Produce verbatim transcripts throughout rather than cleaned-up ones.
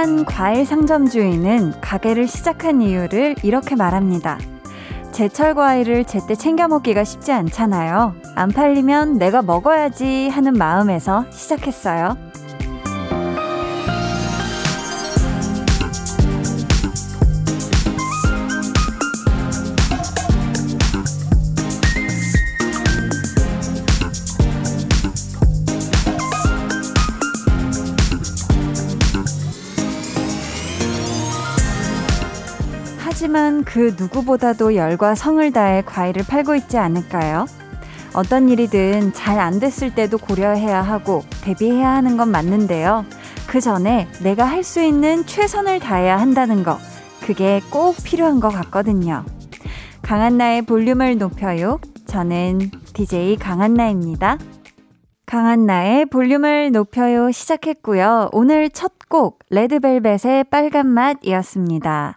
한 과일 상점 주인은 가게를 시작한 이유를 이렇게 말합니다. 제철 과일을 제때 챙겨 먹기가 쉽지 않잖아요. 안 팔리면 내가 먹어야지 하는 마음에서 시작했어요. 하지만 그 누구보다도 열과 성을 다해 과일을 팔고 있지 않을까요? 어떤 일이든 잘 안 됐을 때도 고려해야 하고 대비해야 하는 건 맞는데요. 그 전에 내가 할 수 있는 최선을 다해야 한다는 거, 그게 꼭 필요한 것 같거든요. 강한나의 볼륨을 높여요. 저는 디제이 강한나입니다. 강한나의 볼륨을 높여요 시작했고요. 오늘 첫 곡 레드벨벳의 빨간 맛이었습니다.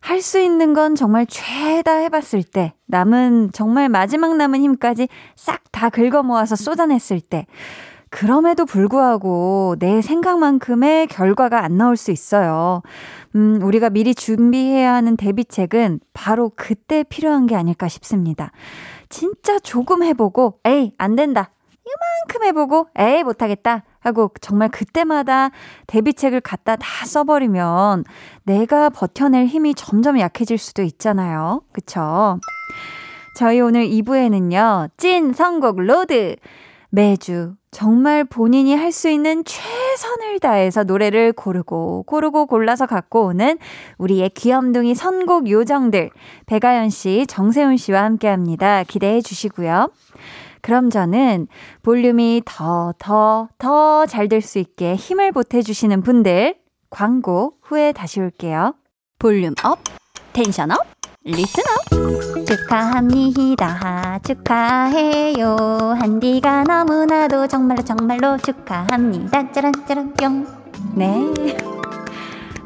할 수 있는 건 정말 죄다 해봤을 때, 남은 정말 마지막 남은 힘까지 싹 다 긁어 모아서 쏟아냈을 때, 그럼에도 불구하고 내 생각만큼의 결과가 안 나올 수 있어요. 음, 우리가 미리 준비해야 하는 대비책은 바로 그때 필요한 게 아닐까 싶습니다. 진짜 조금 해보고 에이 안 된다, 이만큼 해보고 에이 못하겠다 하고 정말 그때마다 대비책을 갖다 다 써버리면 내가 버텨낼 힘이 점점 약해질 수도 있잖아요. 그쵸? 저희 오늘 이 부에는요. 찐 선곡 로드! 매주 정말 본인이 할 수 있는 최선을 다해서 노래를 고르고 고르고 골라서 갖고 오는 우리의 귀염둥이 선곡 요정들 백아연 씨, 정세훈 씨와 함께합니다. 기대해 주시고요. 그럼 저는 볼륨이 더, 더, 더 잘 될 수 있게 힘을 보태주시는 분들 광고 후에 다시 올게요. 볼륨 업, 텐션 업, 리슨 업. 축하합니다. 축하해요. 한디가 너무나도 정말로 정말로 축하합니다. 짜란짜란 뿅. 네.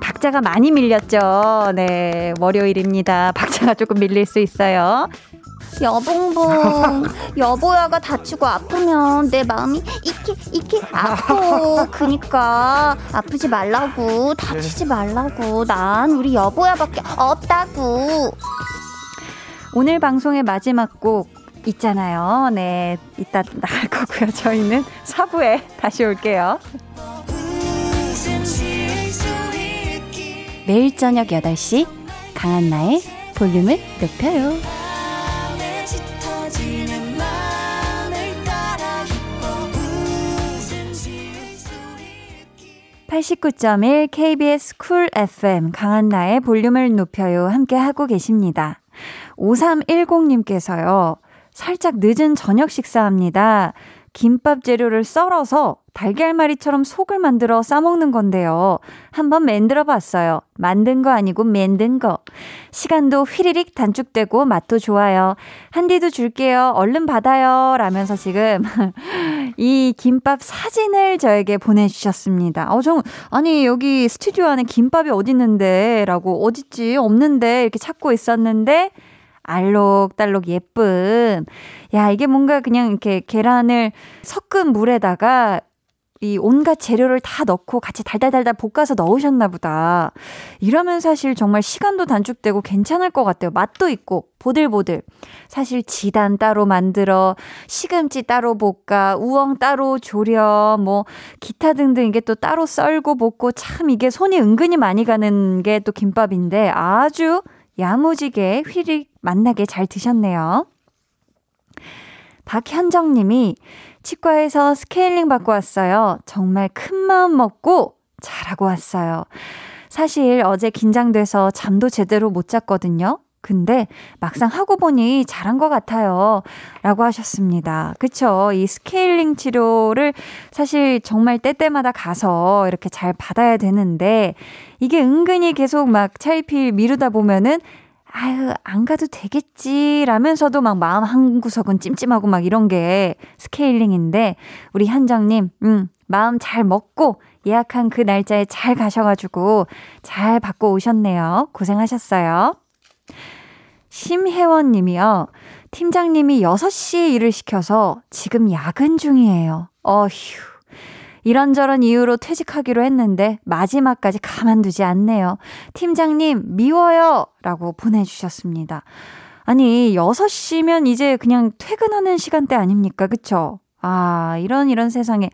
박자가 많이 밀렸죠. 네. 월요일입니다. 박자가 조금 밀릴 수 있어요. 여봉봉, 여보야가 다치고 아프면 내 마음이 이렇게 이렇게 아파. 그니까 아프지 말라고, 다치지 말라고. 난 우리 여보야밖에 없다고. 오늘 방송의 마지막 곡 있잖아요. 네, 이따 나갈 거고요. 저희는 사 부에 다시 올게요. 매일 저녁 여덟 시 강한나의 볼륨을 높여요. 팔십구 점 일 케이비에스 쿨 에프엠 강한나의 볼륨을 높여요 함께하고 계십니다. 오삼일공님께서요. 살짝 늦은 저녁 식사합니다. 김밥 재료를 썰어서 달걀말이처럼 속을 만들어 싸먹는 건데요. 한번 만들어 봤어요. 만든 거 아니고 만든 거. 시간도 휘리릭 단축되고 맛도 좋아요. 한디도 줄게요. 얼른 받아요. 라면서 지금 이 김밥 사진을 저에게 보내주셨습니다. 어, 정, 아니 여기 스튜디오 안에 김밥이 어디 있는데 라고, 어딨지 없는데 이렇게 찾고 있었는데 알록달록 예쁜, 야 이게 뭔가 그냥 이렇게 계란을 섞은 물에다가 이 온갖 재료를 다 넣고 같이 달달달달 볶아서 넣으셨나 보다. 이러면 사실 정말 시간도 단축되고 괜찮을 것 같아요. 맛도 있고 보들보들. 사실 지단 따로 만들어, 시금치 따로 볶아, 우엉 따로 조려, 뭐 기타 등등 이게 또 따로 썰고 볶고, 참 이게 손이 은근히 많이 가는 게 또 김밥인데 아주 야무지게 휘릭 만나게 잘 드셨네요. 박현정 님이 치과에서 스케일링 받고 왔어요. 정말 큰 마음 먹고 잘하고 왔어요. 사실 어제 긴장돼서 잠도 제대로 못 잤거든요. 근데 막상 하고 보니 잘한 것 같아요. 라고 하셨습니다. 그쵸? 이 스케일링 치료를 사실 정말 때때마다 가서 이렇게 잘 받아야 되는데, 이게 은근히 계속 막 차일피일 미루다 보면은 아유 안 가도 되겠지라면서도 막 마음 한구석은 찜찜하고 막 이런 게 스케일링인데, 우리 현정님 음, 마음 잘 먹고 예약한 그 날짜에 잘 가셔가지고 잘 받고 오셨네요. 고생하셨어요. 심혜원 님이요. 팀장님이 여섯 시에 일을 시켜서 지금 야근 중이에요. 어휴 이런저런 이유로 퇴직하기로 했는데 마지막까지 가만두지 않네요. 팀장님 미워요 라고 보내주셨습니다. 아니 여섯 시면 이제 그냥 퇴근하는 시간대 아닙니까? 그쵸? 아 이런 이런 세상에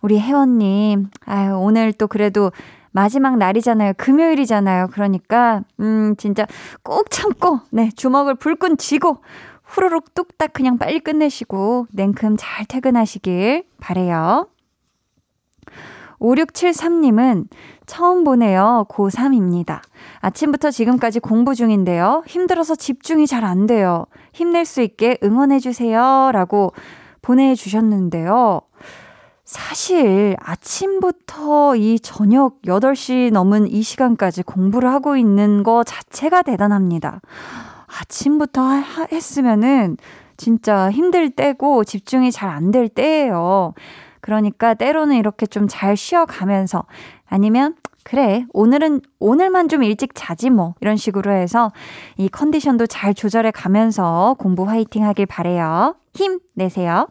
우리 혜원님 아유 오늘 또 그래도 마지막 날이잖아요. 금요일이잖아요. 그러니까 음 진짜 꼭 참고 네 주먹을 불끈 쥐고 후루룩 뚝딱 그냥 빨리 끝내시고 냉큼 잘 퇴근하시길 바래요. 오육칠삼 님은 처음 보내요. 고삼입니다. 아침부터 지금까지 공부 중인데요. 힘들어서 집중이 잘 안 돼요. 힘낼 수 있게 응원해주세요. 라고 보내주셨는데요. 사실 아침부터 이 저녁 여덟 시 넘은 이 시간까지 공부를 하고 있는 거 자체가 대단합니다. 아침부터 하, 했으면은 진짜 힘들 때고 집중이 잘 안 될 때예요. 그러니까 때로는 이렇게 좀 잘 쉬어가면서 아니면 그래 오늘은 오늘만 좀 일찍 자지 뭐 이런 식으로 해서 이 컨디션도 잘 조절해 가면서 공부 화이팅 하길 바래요. 힘내세요.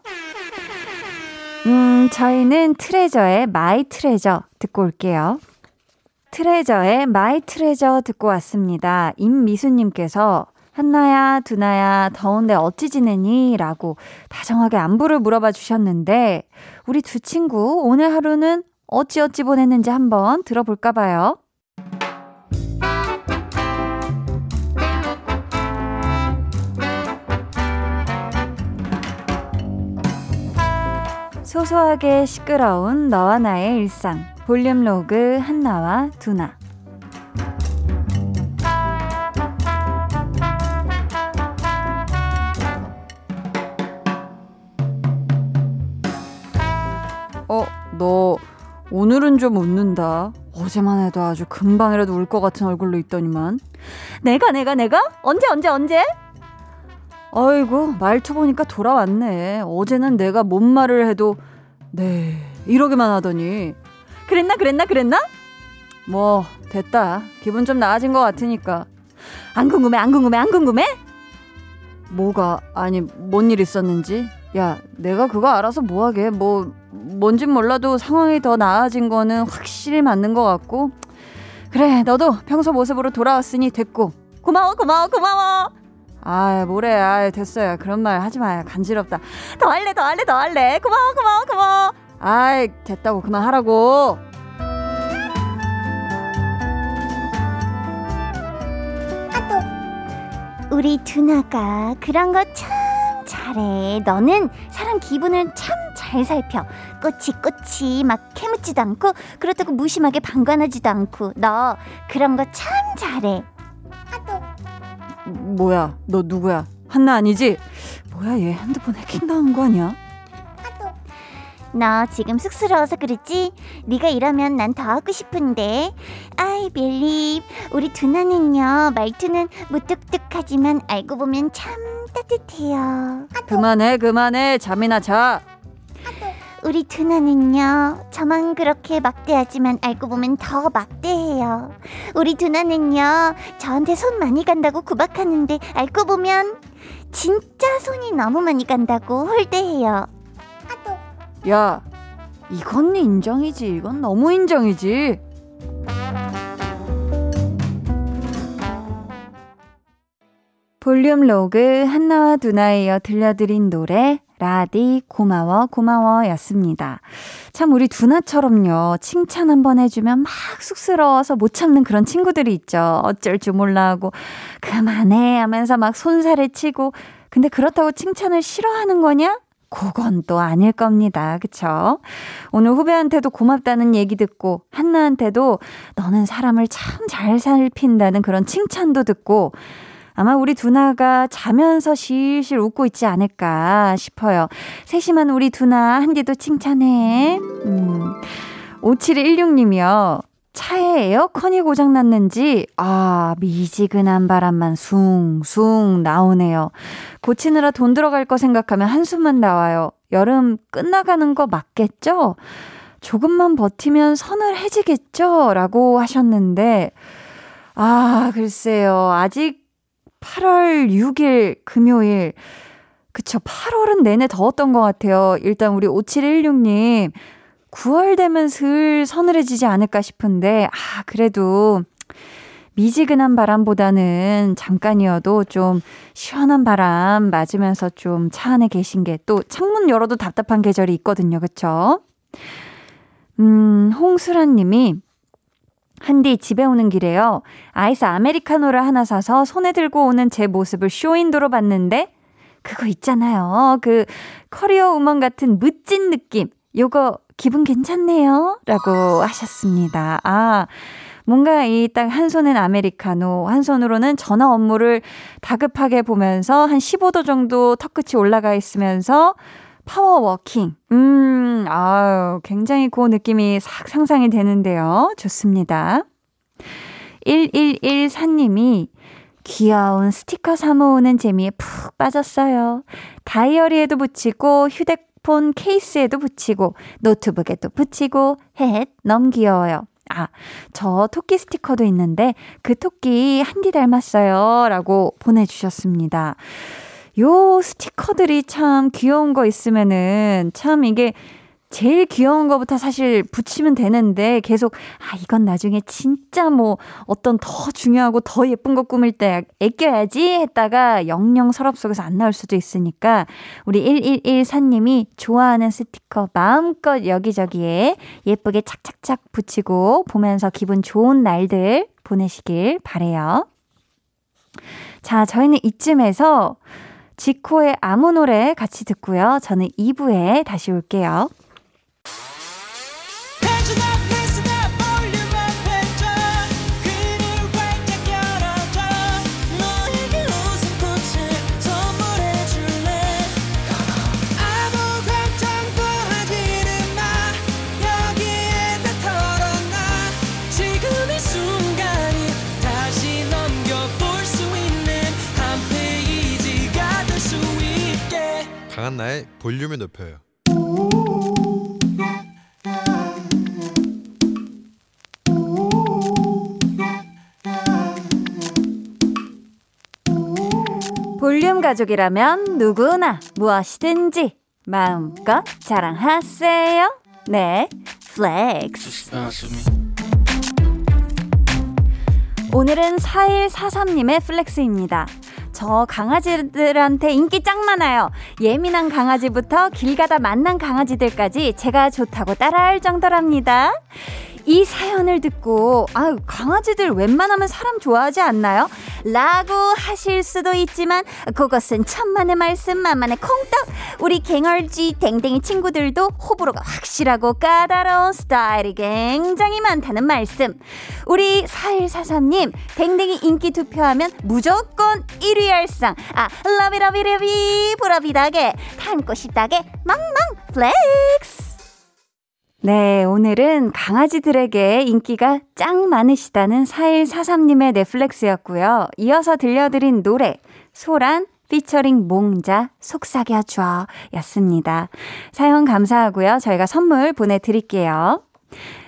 음 저희는 트레저의 마이 트레저 듣고 올게요. 트레저의 마이 트레저 듣고 왔습니다. 임미수님께서 한나야 두나야 더운데 어찌 지내니? 라고 다정하게 안부를 물어봐 주셨는데 우리 두 친구 오늘 하루는 어찌어찌 보냈는지 한번 들어볼까 봐요. 소소하게 시끄러운 너와 나의 일상 볼륨 로그 한나와 두나. 어, 너 오늘은 좀 웃는다. 어제만 해도 아주 금방이라도 울 것 같은 얼굴로 있더니만. 내가 내가 내가? 언제 언제 언제? 아이고 말투 보니까 돌아왔네. 어제는 내가 뭔 말을 해도 네 이러기만 하더니 그랬나 그랬나 그랬나? 뭐 됐다. 기분 좀 나아진 것 같으니까. 안 궁금해 안 궁금해 안 궁금해? 뭐가 아니 뭔 일 있었는지? 야 내가 그거 알아서 뭐하게 뭐 뭔진 몰라도 상황이 더 나아진 거는 확실히 맞는 것 같고 그래 너도 평소 모습으로 돌아왔으니 됐고 고마워 고마워 고마워 아 뭐래 아 됐어요 그런 말 하지마요 간지럽다 더 할래 더 할래 더 할래 고마워 고마워 고마워 아이 됐다고 그만하라고. 아, 또 우리 두나가 그런 거 참 잘해. 너는 사람 기분을 참 잘 살펴. 꼬치꼬치 막 캐묻지도 않고 그렇다고 무심하게 방관하지도 않고 너 그런 거 참 잘해. 아또 뭐야 너 누구야? 한나 아니지? 뭐야 얘 핸드폰 해킹당한 거 아니야? 아또 너 지금 쑥스러워서 그랬지? 네가 이러면 난 더 하고 싶은데. I believe 우리 두나는요 말투는 무뚝뚝하지만 알고 보면 참 따뜻해요. 아, 그만해 그만해 잠이나 자. 아, 우리 두나는요 저만 그렇게 막대하지만 알고 보면 더 막대해요. 우리 두나는요 저한테 손 많이 간다고 구박하는데 알고 보면 진짜 손이 너무 많이 간다고 홀대해요. 아, 야 이건 인정이지 이건 너무 인정이지. 볼륨 로그 한나와 두나에 이어 들려드린 노래 라디 고마워 고마워 였습니다. 참 우리 두나처럼요 칭찬 한번 해주면 막 쑥스러워서 못 참는 그런 친구들이 있죠. 어쩔 줄 몰라 하고 그만해 하면서 막 손살을 치고 근데 그렇다고 칭찬을 싫어하는 거냐? 그건 또 아닐 겁니다. 그쵸? 오늘 후배한테도 고맙다는 얘기 듣고 한나한테도 너는 사람을 참 잘 살핀다는 그런 칭찬도 듣고 아마 우리 두나가 자면서 실실 웃고 있지 않을까 싶어요. 세심한 우리 두나 한디도 칭찬해. 음. 오칠일육 님이요. 차에 에어컨이 고장났는지 아 미지근한 바람만 숭숭 나오네요. 고치느라 돈 들어갈 거 생각하면 한숨만 나와요. 여름 끝나가는 거 맞겠죠? 조금만 버티면 서늘해지겠죠? 라고 하셨는데 아 글쎄요. 아직 팔월 육일 금요일 그쵸 팔월은 내내 더웠던 것 같아요. 일단 우리 오칠일육 님 구월 되면 슬 서늘해지지 않을까 싶은데 아 그래도 미지근한 바람보다는 잠깐이어도 좀 시원한 바람 맞으면서 좀 차 안에 계신 게 또 창문 열어도 답답한 계절이 있거든요. 그쵸? 음, 홍수란 님이 한디 집에 오는 길에요. 아이스 아메리카노를 하나 사서 손에 들고 오는 제 모습을 쇼인도로 봤는데 그거 있잖아요. 그 커리어 우먼 같은 멋진 느낌. 요거 기분 괜찮네요. 라고 하셨습니다. 아, 뭔가 이 딱 한 손엔 아메리카노, 한 손으로는 전화 업무를 다급하게 보면서 한 십오 도 정도 턱끝이 올라가 있으면서 파워워킹. 음, 아유, 굉장히 그 느낌이 싹 상상이 되는데요. 좋습니다. 일일일사님이 귀여운 스티커 사모으는 재미에 푹 빠졌어요. 다이어리에도 붙이고 휴대폰 케이스에도 붙이고 노트북에도 붙이고 헤헷 너무 귀여워요. 아, 저 토끼 스티커도 있는데 그 토끼 한디 닮았어요. 라고 보내주셨습니다. 요 스티커들이 참 귀여운 거 있으면은 참 이게 제일 귀여운 거부터 사실 붙이면 되는데 계속 아 이건 나중에 진짜 뭐 어떤 더 중요하고 더 예쁜 거 꾸밀 때 아껴야지 했다가 영영 서랍 속에서 안 나올 수도 있으니까 우리 일일일사님이 좋아하는 스티커 마음껏 여기저기에 예쁘게 착착착 붙이고 보면서 기분 좋은 날들 보내시길 바래요. 자, 저희는 이쯤에서 지코의 아무 노래 같이 듣고요. 저는 이 부에 다시 올게요. 강한나의 볼륨을 높여요. 볼륨 가족이라면 누구나 무엇이든지 마음껏 자랑하세요. 네, 플렉스. 오늘은 사일사삼님의 플렉스입니다. 저 강아지들한테 인기 짱 많아요. 예민한 강아지부터 길 가다 만난 강아지들까지 제가 좋다고 따라할 정도랍니다. 이 사연을 듣고 아유 강아지들 웬만하면 사람 좋아하지 않나요? 라고 하실 수도 있지만 그것은 천만의 말씀 만만의 콩떡. 우리 갱얼쥐 댕댕이 친구들도 호불호가 확실하고 까다로운 스타일이 굉장히 많다는 말씀. 우리 사일사삼님 댕댕이 인기 투표하면 무조건 일 위 할상. 아 러비러비러비 보러비다게 닮고 싶다게 멍멍 플렉스. 네, 오늘은 강아지들에게 인기가 짱 많으시다는 사일사삼님의 넷플릭스였고요. 이어서 들려드린 노래 소란 피처링 몽자 속삭여줘 였습니다. 사연 감사하고요. 저희가 선물 보내드릴게요.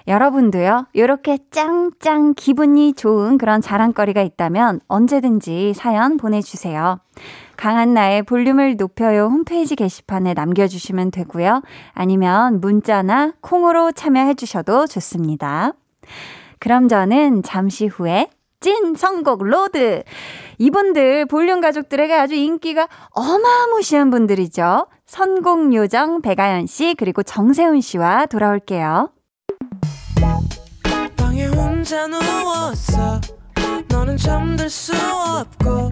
여러분도요. 이렇게 짱짱 기분이 좋은 그런 자랑거리가 있다면 언제든지 사연 보내주세요. 강한나의 볼륨을 높여요 홈페이지 게시판에 남겨주시면 되고요. 아니면 문자나 콩으로 참여해 주셔도 좋습니다. 그럼 저는 잠시 후에 찐 선곡 로드! 이분들 볼륨 가족들에게 아주 인기가 어마무시한 분들이죠. 선곡 요정 백아연 씨 그리고 정세훈 씨와 돌아올게요. 방에 혼자 누웠어 너는 잠들 수 없고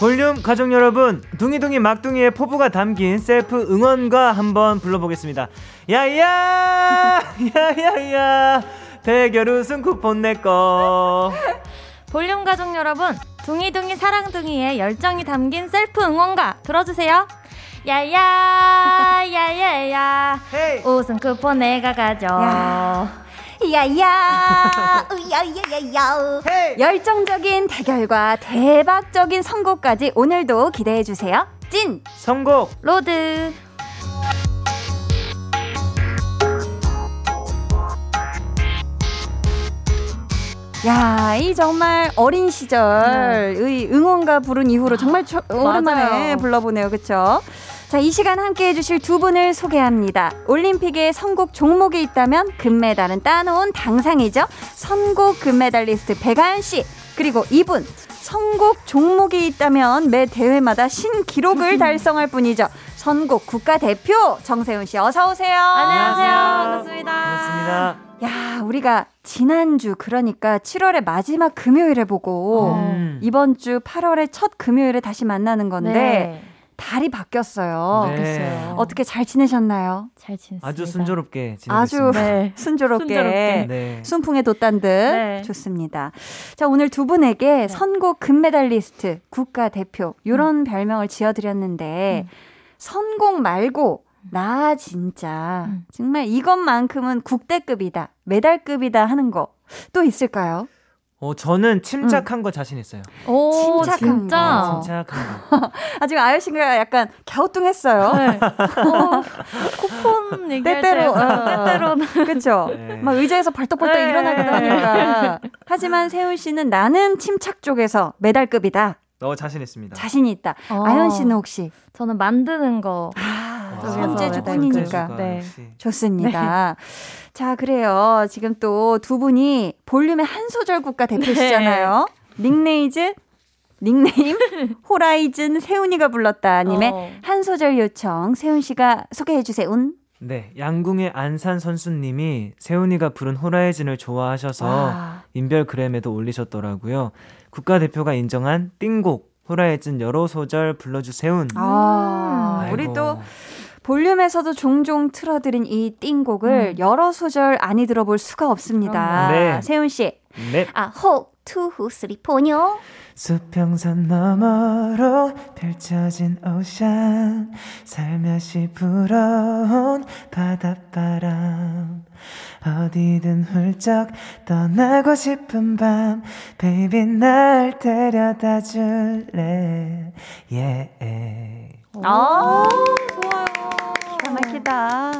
볼륨 가족 여러분, 둥이둥이 막둥이의 포부가 담긴 셀프 응원가 한번 불러보겠습니다. 야야 야야야 대결 우승 쿠폰 내꺼. 볼륨 가족 여러분, 둥이둥이 사랑둥이의 열정이 담긴 셀프 응원가 들어주세요. 야야 야야야 우승 쿠폰 내가 가져. 야. 야야 야야야야 열정적인 대결과 대박적인 선곡까지 오늘도 기대해주세요. 찐 선곡 로드. 야, 이 정말 어린 시절의 응원가 부른 이후로 정말 초, 오랜만에 맞아요. 불러보네요. 그렇죠? 자, 이 시간 함께해 주실 두 분을 소개합니다. 올림픽에 선곡 종목이 있다면 금메달은 따놓은 당상이죠. 선곡 금메달리스트 백아연 씨. 그리고 이분. 선곡 종목이 있다면 매 대회마다 신기록을 달성할 뿐이죠. 선곡 국가대표 정세훈 씨 어서 오세요. 안녕하세요. 반갑습니다. 반갑습니다. 야, 우리가 지난주 그러니까 칠월의 마지막 금요일에 보고 음. 이번 주 팔월의 첫 금요일에 다시 만나는 건데 네. 달이 바뀌었어요. 네. 바뀌었어요. 어떻게 잘 지내셨나요? 잘 지냈습니다. 아주 순조롭게 지내셨습니다. 아주 네. 순조롭게, 순조롭게. 네. 순풍에 돛단 듯 네. 좋습니다. 자, 오늘 두 분에게 네. 선곡 금메달리스트, 국가대표 이런 음. 별명을 지어드렸는데 음. 선곡 말고 나 진짜 음. 정말 이것만큼은 국대급이다, 메달급이다 하는 거 또 있을까요? 어, 저는 침착한 응. 거 자신 있어요. 오, 침착한 진짜? 거. 침착한 거. 아, 지금 아연 씨가 약간 갸우뚱했어요. 네. 어, 쿠폰 얘기할 때로 때때로 그렇죠. 막 의자에서 발떡발떡 네. 일어나기도 하니까. 하지만 세훈 씨는 나는 침착 쪽에서 메달급이다. 너 자신 있습니다. 자신이 있다. 어. 아연 씨는 혹시? 저는 만드는 거. 현재 주권이니까 네. 좋습니다. 네. 자, 그래요. 지금 또 두 분이 볼륨의 한 소절 국가 대표시잖아요. 네. 닉네이즈, 닉네임 호라이즌 세훈이가 불렀다 님의 어. 한 소절 요청 세훈 씨가 소개해 주세요. 네, 양궁의 안산 선수님이 세훈이가 부른 호라이즌을 좋아하셔서 와. 인별그램에도 올리셨더라고요. 국가대표가 인정한 띵곡 호라이즌 여러 소절 불러주세요. 아, 우리 또 볼륨에서도 종종 틀어드린 이 띵곡을 음. 여러 소절 안이 들어볼 수가 없습니다. 네. 세훈 씨. 네. 아, 혹, 투후, 쓰리, 포뇨. 수평선 너머로 펼쳐진 오션 살며시 불어온 바닷바람 어디든 훌쩍 떠나고 싶은 밤 베이비 날 데려다 줄래 예. Yeah. 아, 좋아요. 기가 막히다.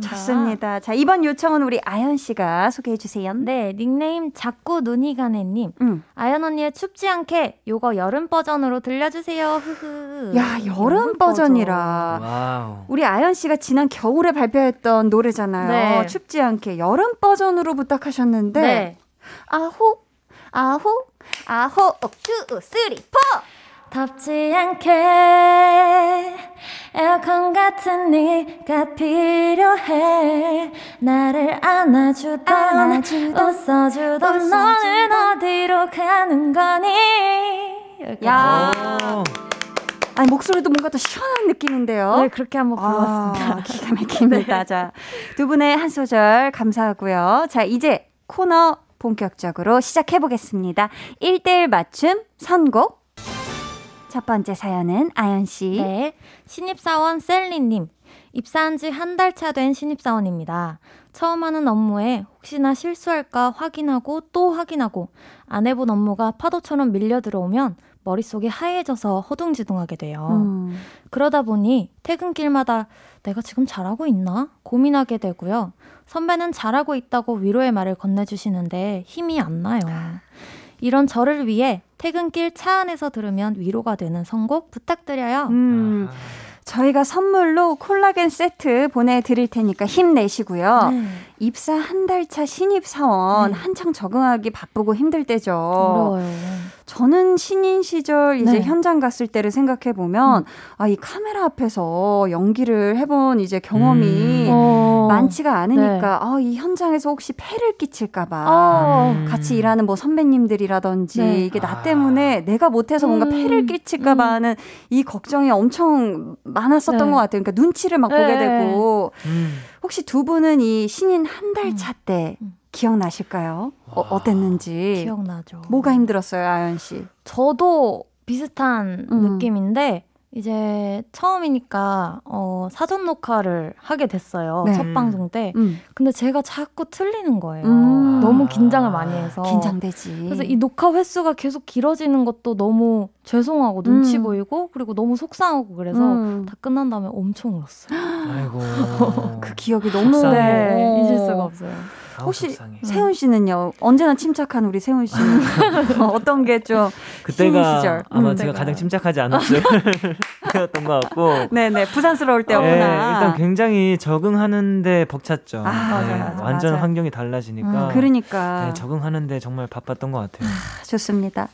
좋습니다. 자, 이번 요청은 우리 아연 씨가 소개해 주세요. 네, 닉네임 자꾸 눈이 가네님. 음. 아연 언니의 춥지 않게 요거 여름 버전으로 들려주세요. 흐흐. 야, 여름, 여름 버전이라. 와우. 우리 아연 씨가 지난 겨울에 발표했던 노래잖아요. 네. 춥지 않게 여름 버전으로 부탁하셨는데. 네. 아호, 아호, 아호, 옥투, 쓰리, 포. 덥지 않게 에어컨 같은 네가 필요해 나를 안아주던, 안아주던 웃어주던, 웃어주던 너는 어디로 가는 거니 야 아니, 목소리도 뭔가 또 시원한 느낌인데요. 네, 그렇게 한번 불러봤습니다. 아, 기가 막힙니다. 네. 자, 두 분의 한 소절 감사하고요. 자, 이제 코너 본격적으로 시작해보겠습니다. 일 대일 맞춤 선곡. 첫 번째 사연은 아연 씨. 네. 신입사원 셀리님. 입사한 지 한 달 차 된 신입사원입니다. 처음 하는 업무에 혹시나 실수할까 확인하고 또 확인하고 안 해본 업무가 파도처럼 밀려 들어오면 머릿속이 하얘져서 허둥지둥하게 돼요. 음. 그러다 보니 퇴근길마다 내가 지금 잘하고 있나? 고민하게 되고요. 선배는 잘하고 있다고 위로의 말을 건네주시는데 힘이 안 나요. 이런 저를 위해 퇴근길 차 안에서 들으면 위로가 되는 선곡 부탁드려요. 음, 저희가 선물로 콜라겐 세트 보내드릴 테니까 힘내시고요. 네. 입사 한 달 차 신입사원 네. 한창 적응하기 바쁘고 힘들 때죠. 어려워요. 저는 신인 시절 이제 네. 현장 갔을 때를 생각해보면 음. 아, 이 카메라 앞에서 연기를 해본 이제 경험이 음. 많지가 않으니까 네. 아, 이 현장에서 혹시 폐를 끼칠까 봐 아. 음. 같이 일하는 뭐 선배님들이라든지 네. 이게 나 때문에 아. 내가 못해서 뭔가 음. 폐를 끼칠까 봐 하는 이 걱정이 엄청 많았었던 네. 것 같아요. 그러니까 눈치를 막 네. 보게 되고 음. 혹시 두 분은 이 신인 한 달 차 때 음. 기억나실까요? 어, 어땠는지. 기억나죠. 뭐가 힘들었어요, 아연 씨? 저도 비슷한 음. 느낌인데 이제 처음이니까 어, 사전 녹화를 하게 됐어요. 네. 첫 방송 때. 음. 근데 제가 자꾸 틀리는 거예요. 음. 너무 긴장을 많이 해서. 긴장되지. 그래서 이 녹화 횟수가 계속 길어지는 것도 너무 죄송하고 눈치 음. 보이고 그리고 너무 속상하고 그래서 음. 다 끝난 다음에 엄청 울었어요. 아이고. 그 기억이 너무 네, 잊을 수가 없어요. 혹시 속상해. 세훈 씨는요? 언제나 침착한 우리 세훈 씨는 어떤 게 좀 그때가 시절. 아마 음, 제가 그때가. 가장 침착하지 않았을 때였던 것 같고 네네 부산스러울 때였구나. 네, 일단 굉장히 적응하는데 벅찼죠. 아, 네, 맞아, 맞아, 완전 맞아. 환경이 달라지니까 음, 그러니까 네, 적응하는데 정말 바빴던 것 같아요. 아, 좋습니다.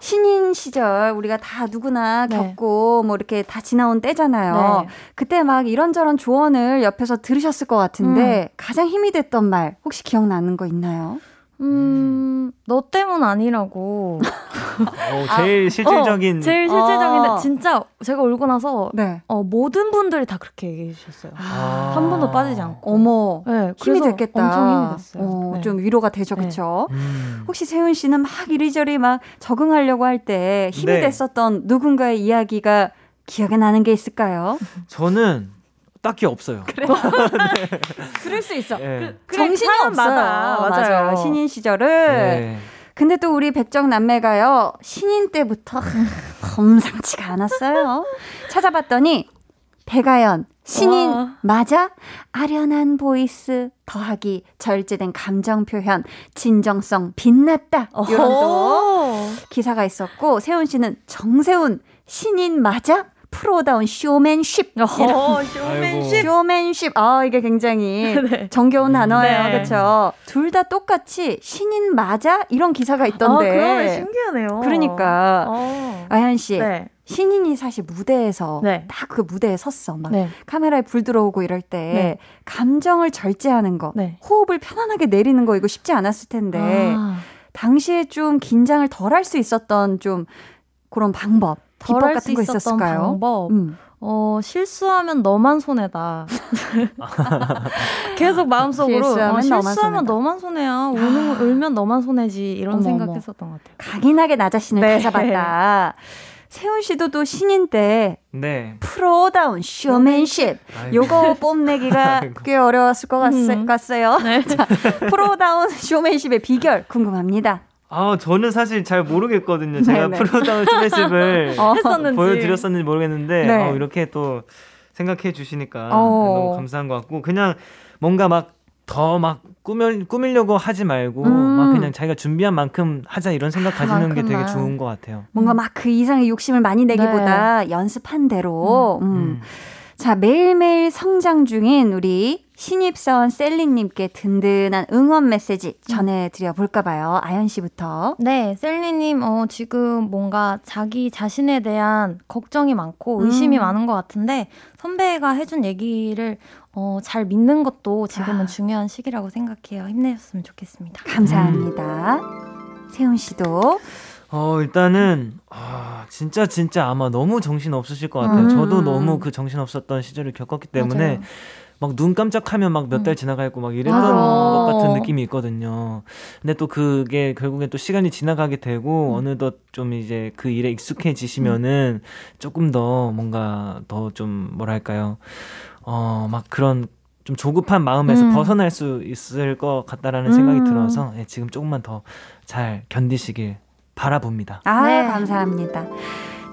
신인 시절 우리가 다 누구나 겪고 네. 뭐 이렇게 다 지나온 때잖아요. 네. 그때 막 이런저런 조언을 옆에서 들으셨을 것 같은데 음. 가장 힘이 됐던 말 혹시 기억나는 거 있나요? 음, 너 때문 아니라고. 어, 제일 아, 실질적인. 어, 제일 실질적인데 아. 진짜 제가 울고 나서 네. 어, 모든 분들이 다 그렇게 얘기해 주셨어요. 아. 한 번도 빠지지 않고. 어머, 네, 힘이 됐겠다. 엄청 힘이 됐어요. 어, 네. 좀 위로가 되죠, 네. 그렇죠? 음. 혹시 세훈 씨는 막 이리저리 막 적응하려고 할 때 힘이 네. 됐었던 누군가의 이야기가 기억에 나는 게 있을까요? 저는. 딱히 없어요. 그래. 네. 그럴 수 있어. 네. 그, 정신이 없어요. 맞아. 맞아요. 맞아요. 신인 시절을. 네. 근데 또 우리 백정 남매가요. 신인 때부터 범상치가 않았어요. 찾아봤더니 백아연 신인 와. 맞아? 아련한 보이스 더하기 절제된 감정 표현 진정성 빛났다. 이런 또 기사가 있었고 세훈 씨는 정세훈 신인 맞아? 프로다운 쇼맨십. 어, 쇼맨십. 쇼맨십. 아, 이게 굉장히 네. 정겨운 단어예요. 네. 그렇죠? 둘 다 똑같이 신인 맞아? 이런 기사가 있던데. 아, 그러네. 신기하네요. 그러니까. 어. 아현 씨. 네. 신인이 사실 무대에서 네. 딱 그 무대에 섰어. 막 네. 카메라에 불 들어오고 이럴 때 네. 감정을 절제하는 거, 네. 호흡을 편안하게 내리는 거 이거 쉽지 않았을 텐데. 아. 당시에 좀 긴장을 덜 할 수 있었던 좀 그런 방법. 덜 할 수 있었던 있었을까요? 방법 음. 어, 실수하면 너만 손해다. 계속 마음속으로 실수하면, 어, 실수하면 너만 손해야. 울면, 울면 너만 손해지 이런 어머, 생각했었던 것 같아요. 강인하게 나 자신을 네. 찾아봤다. 세훈 씨도 또 신인 때 네. 프로다운 쇼맨십 요거 뽐내기가 아이고. 꽤 어려웠을 것 같, 음. 같아요. 네. 자, 프로다운 쇼맨십의 비결 궁금합니다. 아, 저는 사실 잘 모르겠거든요. 제가 네네. 프로다운 쇼맨십을 어, 보여드렸었는지 모르겠는데 네. 어, 이렇게 또 생각해 주시니까 어. 너무 감사한 것 같고 그냥 뭔가 막 더 막 꾸밀, 꾸밀려고 하지 말고 음. 막 그냥 자기가 준비한 만큼 하자 이런 생각 가지는 아, 게 되게 좋은 것 같아요. 뭔가 막 그 이상의 욕심을 많이 내기보다 네. 연습한 대로 음. 음. 음. 자, 매일매일 성장 중인 우리 신입사원 셀리님께 든든한 응원 메시지 전해드려볼까 봐요. 아연 씨부터. 네. 셀리님 어, 지금 뭔가 자기 자신에 대한 걱정이 많고 의심이 음. 많은 것 같은데 선배가 해준 얘기를 어, 잘 믿는 것도 지금은 아. 중요한 시기라고 생각해요. 힘내셨으면 좋겠습니다. 감사합니다. 음. 세훈 씨도. 어, 일단은, 아, 진짜, 진짜 아마 너무 정신 없으실 것 같아요. 음. 저도 너무 그 정신 없었던 시절을 겪었기 때문에, 맞아요. 막 눈 깜짝하면 막 몇 달 음. 지나가 있고 막 이랬던 맞아. 것 같은 느낌이 있거든요. 근데 또 그게 결국엔 또 시간이 지나가게 되고, 음. 어느덧 좀 이제 그 일에 익숙해지시면은 조금 더 뭔가 더 좀 뭐랄까요. 어, 막 그런, 좀 조급한 마음에서 음. 벗어날 수 있을 것 같다라는 음. 생각이 들어서, 예, 지금 조금만 더 잘 견디시길. 바라봅니다. 아, 네. 감사합니다.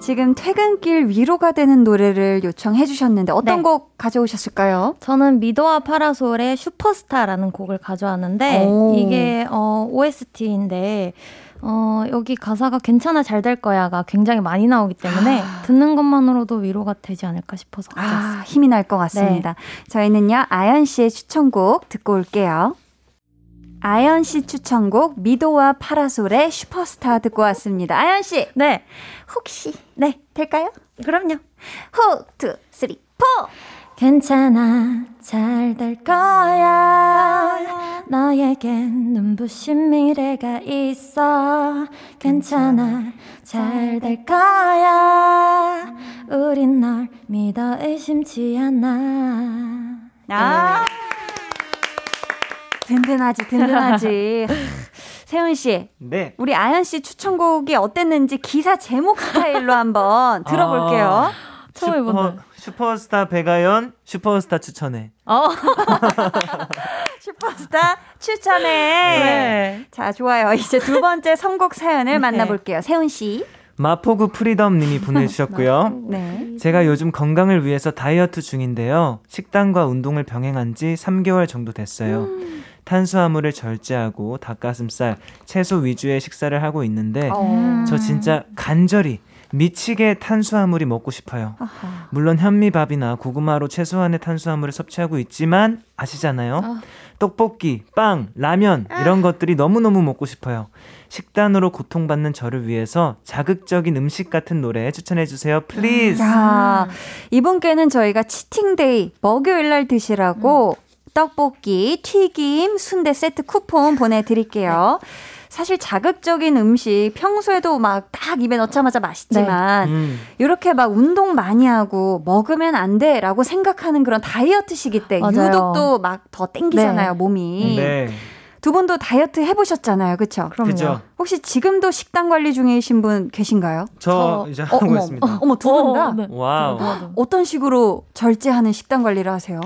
지금 퇴근길 위로가 되는 노래를 요청해 주셨는데 어떤 네. 곡 가져오셨을까요? 저는 미도와 파라솔의 슈퍼스타라는 곡을 가져왔는데 오. 이게 어, 오에스티인데 어, 여기 가사가 괜찮아 잘 될 거야가 굉장히 많이 나오기 때문에 아. 듣는 것만으로도 위로가 되지 않을까 싶어서 가져왔습니다. 아, 힘이 날 것 같습니다. 네. 저희는요. 아연 씨의 추천곡 듣고 올게요. 아연 씨 추천곡 미도와 파라솔의 슈퍼스타 듣고 왔습니다. 아연 씨, 네, 혹시 네 될까요? 그럼요. 호, 투, 쓰리, 포. 괜찮아, 잘 될 거야. 너에겐 눈부신 미래가 있어. 괜찮아, 잘 될 거야. 우린 널 믿어 의심치 않아. 아. 든든하지 든든하지 세훈 씨, 네. 우리 아연 씨 추천곡이 어땠는지 기사 제목 스타일로 한번 들어볼게요. 아... 슈퍼, 해본다. 슈퍼스타 백아연 슈퍼스타 추천해. 어. 슈퍼스타 추천해. 네. 자, 좋아요. 이제 두 번째 선곡 사연을 네. 만나볼게요. 세훈 씨. 마포구 프리덤님이 보내주셨고요. 네. 제가 요즘 건강을 위해서 다이어트 중인데요. 식단과 운동을 병행한 지 삼 개월 정도 됐어요. 음. 탄수화물을 절제하고 닭가슴살, 채소 위주의 식사를 하고 있는데 음. 저 진짜 간절히 미치게 탄수화물이 먹고 싶어요. 아하. 물론 현미밥이나 고구마로 최소한의 탄수화물을 섭취하고 있지만 아시잖아요. 어. 떡볶이, 빵, 라면 이런 아. 것들이 너무너무 먹고 싶어요. 식단으로 고통받는 저를 위해서 자극적인 음식 같은 노래 추천해주세요. 플리즈. 야, 이분께는 저희가 치팅데이 목요일날 드시라고 음. 떡볶이, 튀김, 순대 세트 쿠폰 보내드릴게요. 네. 사실 자극적인 음식 평소에도 막 딱 입에 넣자마자 맛있지만 네. 음. 이렇게 막 운동 많이 하고 먹으면 안 돼 라고 생각하는 그런 다이어트 시기 때 맞아요. 유독 또 막 더 땡기잖아요. 네. 몸이. 네. 두 분도 다이어트 해보셨잖아요. 그렇죠? 그럼요. 혹시 지금도 식단 관리 중이신 분 계신가요? 저, 저... 이제 하고 어, 있습니다. 어, 어머, 두 분 다? 네. 와우. 어떤 식으로 절제하는 식단 관리를 하세요?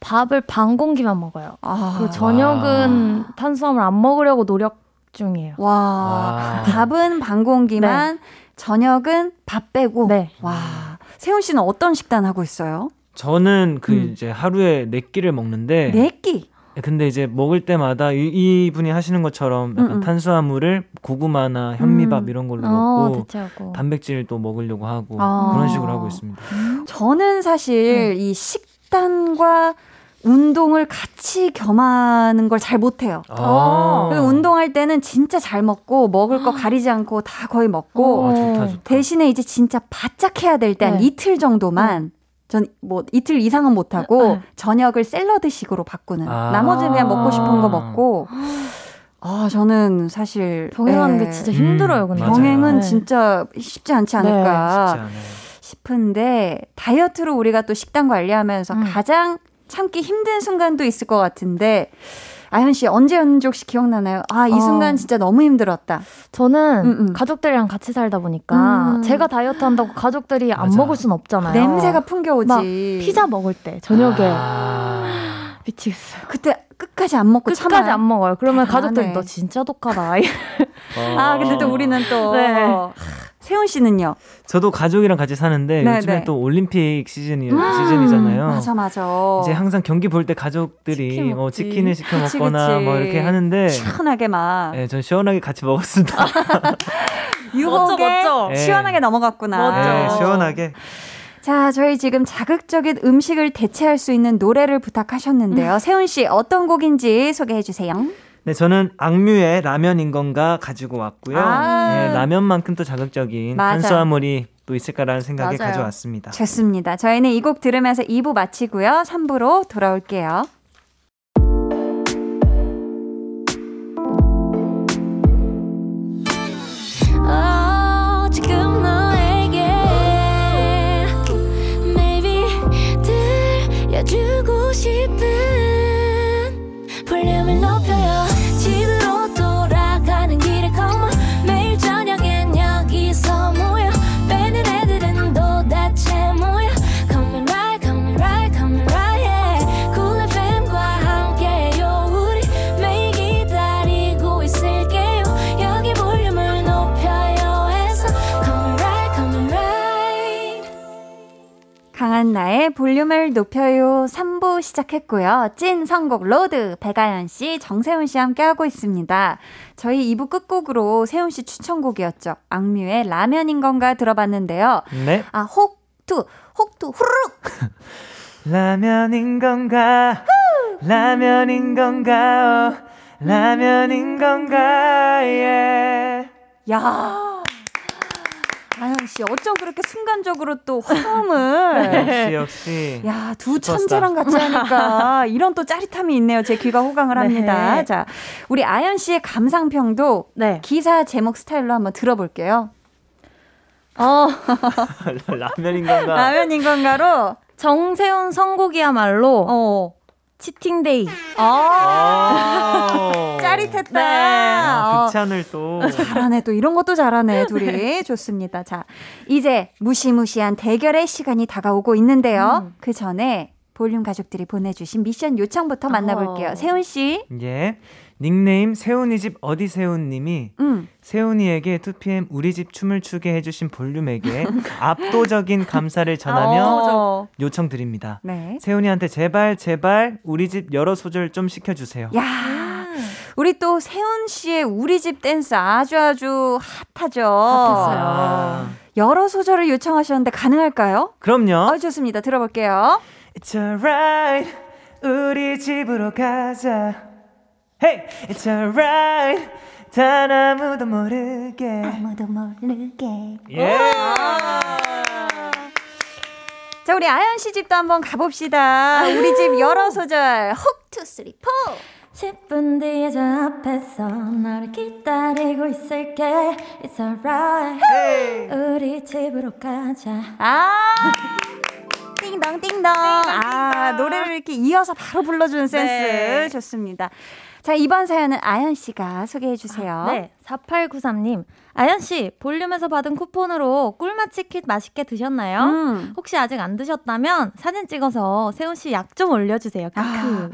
밥을 반 공기만 먹어요. 아. 그리고 저녁은 아. 탄수화물 안 먹으려고 노력 중이에요. 와, 와. 밥은 반 공기만, 네. 저녁은 밥 빼고. 네. 와, 세훈 씨는 어떤 식단 하고 있어요? 저는 그 음. 이제 하루에 네 끼를 먹는데. 네 끼? 근데 이제 먹을 때마다 이, 이분이 하시는 것처럼 약간 음음. 탄수화물을 고구마나 현미밥 음. 이런 걸로 먹고 어, 대체하고. 단백질도 먹으려고 하고 아. 그런 식으로 하고 있습니다. 저는 사실 음. 이 식단과 운동을 같이 겸하는 걸 잘 못해요. 아~ 운동할 때는 진짜 잘 먹고 먹을 거 가리지 않고 다 거의 먹고 아, 좋다, 좋다. 대신에 이제 진짜 바짝 해야 될 때 한 네. 이틀 정도만 음. 전 뭐 이틀 이상은 못하고 음. 저녁을 샐러드식으로 바꾸는 아~ 나머지는 그냥 먹고 싶은 거 먹고 아 저는 사실 병행하는 네. 게 진짜 힘들어요. 근데. 음, 병행은 네. 진짜 쉽지 않지 않을까 네, 쉽지 않아요. 싶은데 다이어트로 우리가 또 식단 관리하면서 음. 가장 참기 힘든 순간도 있을 것 같은데 아연 씨 언제 연족 씨 기억나나요? 아, 이 어. 순간 진짜 너무 힘들었다. 저는 음음. 가족들이랑 같이 살다 보니까 음. 제가 다이어트 한다고 가족들이 맞아. 안 먹을 순 없잖아요. 냄새가 풍겨오지. 막 피자 먹을 때 저녁에 아. 미치겠어요. 그때 끝까지 안 먹고 끝까지 참아요? 끝까지 안 먹어요. 그러면 가족들이 너 진짜 독하다. 어. 아 근데 또 우리는 또 네. 세훈 씨는요? 저도 가족이랑 같이 사는데 네네. 요즘에 또 올림픽 시즌이, 음~ 시즌이잖아요. 맞아 맞아. 이제 항상 경기 볼 때 가족들이 치킨 뭐 치킨을 시켜 그치, 먹거나 그치. 뭐 이렇게 하는데 시원하게 막. 네, 전 시원하게 같이 먹었습니다. 유혹에 네. 시원하게 넘어갔구나. 네, 시원하게. 자, 저희 지금 자극적인 음식을 대체할 수 있는 노래를 부탁하셨는데요. 음. 세훈 씨 어떤 곡인지 소개해 주세요. 네, 저는 악뮤의 라면인 건가 가지고 왔고요. 아~ 네, 라면만큼 또 자극적인 맞아. 탄수화물이 또 있을까라는 생각에 맞아요. 가져왔습니다. 좋습니다. 저희는 이 곡 들으면서 이 부 마치고요. 삼 부로 돌아올게요. 강한나의 볼륨을 높여요. 삼 부 시작했고요. 찐 선곡 로드 백아연 씨, 정세훈 씨 함께하고 있습니다. 저희 이 부 끝곡으로 세훈 씨 추천곡이었죠. 악뮤의 라면인 건가 들어봤는데요. 네. 아, 혹투, 혹투, 후루룩. 라면인 건가, 라면인 건가, 오, 라면인 건가, 예. 야. 아연 씨 어쩜 그렇게 순간적으로 또 호감을 역시 역시 야, 두 천재랑 같이 하니까 이런 또 짜릿함이 있네요. 제 귀가 호강을 합니다. 네. 자, 우리 아연 씨의 감상평도 네. 기사 제목 스타일로 한번 들어볼게요. 어 라면인 건가 라면인 건가로 정세훈 선곡이야말로 어. 치팅데이. 아~ 짜릿했다. 네. 극찬을 아, 또. 잘하네. 또 이런 것도 잘하네. 둘이. 네. 좋습니다. 자, 이제 무시무시한 대결의 시간이 다가오고 있는데요. 음. 그 전에 볼륨 가족들이 보내주신 미션 요청부터 만나볼게요. 어. 세훈 씨. 예. 닉네임 세훈이 집 어디 세훈님이 음. 세훈이에게 투피엠 우리 집 춤을 추게 해주신 볼륨에게 압도적인 감사를 전하며 요청드립니다. 네. 세훈이한테 제발 제발 우리 집 여러 소절 좀 시켜주세요. 야, 우리 또 세훈 씨의 우리 집 댄스 아주 아주 핫하죠. 핫했어요. 아. 여러 소절을 요청하셨는데 가능할까요? 그럼요. 어, 좋습니다. 들어볼게요. It's alright, 우리 집으로 가자. Hey, it's alright. 단 아무도 모르게. 아무도 모르게. Yeah. 자, 우리 아연 씨 집도 한번 가봅시다. 우리 집 여러 소절. 훅, 투, 쓰리, 포. 십 분 뒤에 저 앞에서 너를 기다리고 있을게. It's alright. Hey. 우리 집으로 가자. 아. 띵동, 띵동. 아, 노래를 이렇게 이어서 바로 불러주는 센스. 네. 좋습니다. 자, 이번 사연은 아연 씨가 소개해 주세요. 아, 네, 사팔구삼 님. 아연 씨, 볼륨에서 받은 쿠폰으로 꿀맛 치킨 맛있게 드셨나요? 음. 혹시 아직 안 드셨다면 사진 찍어서 세훈 씨 약 좀 올려주세요. 아.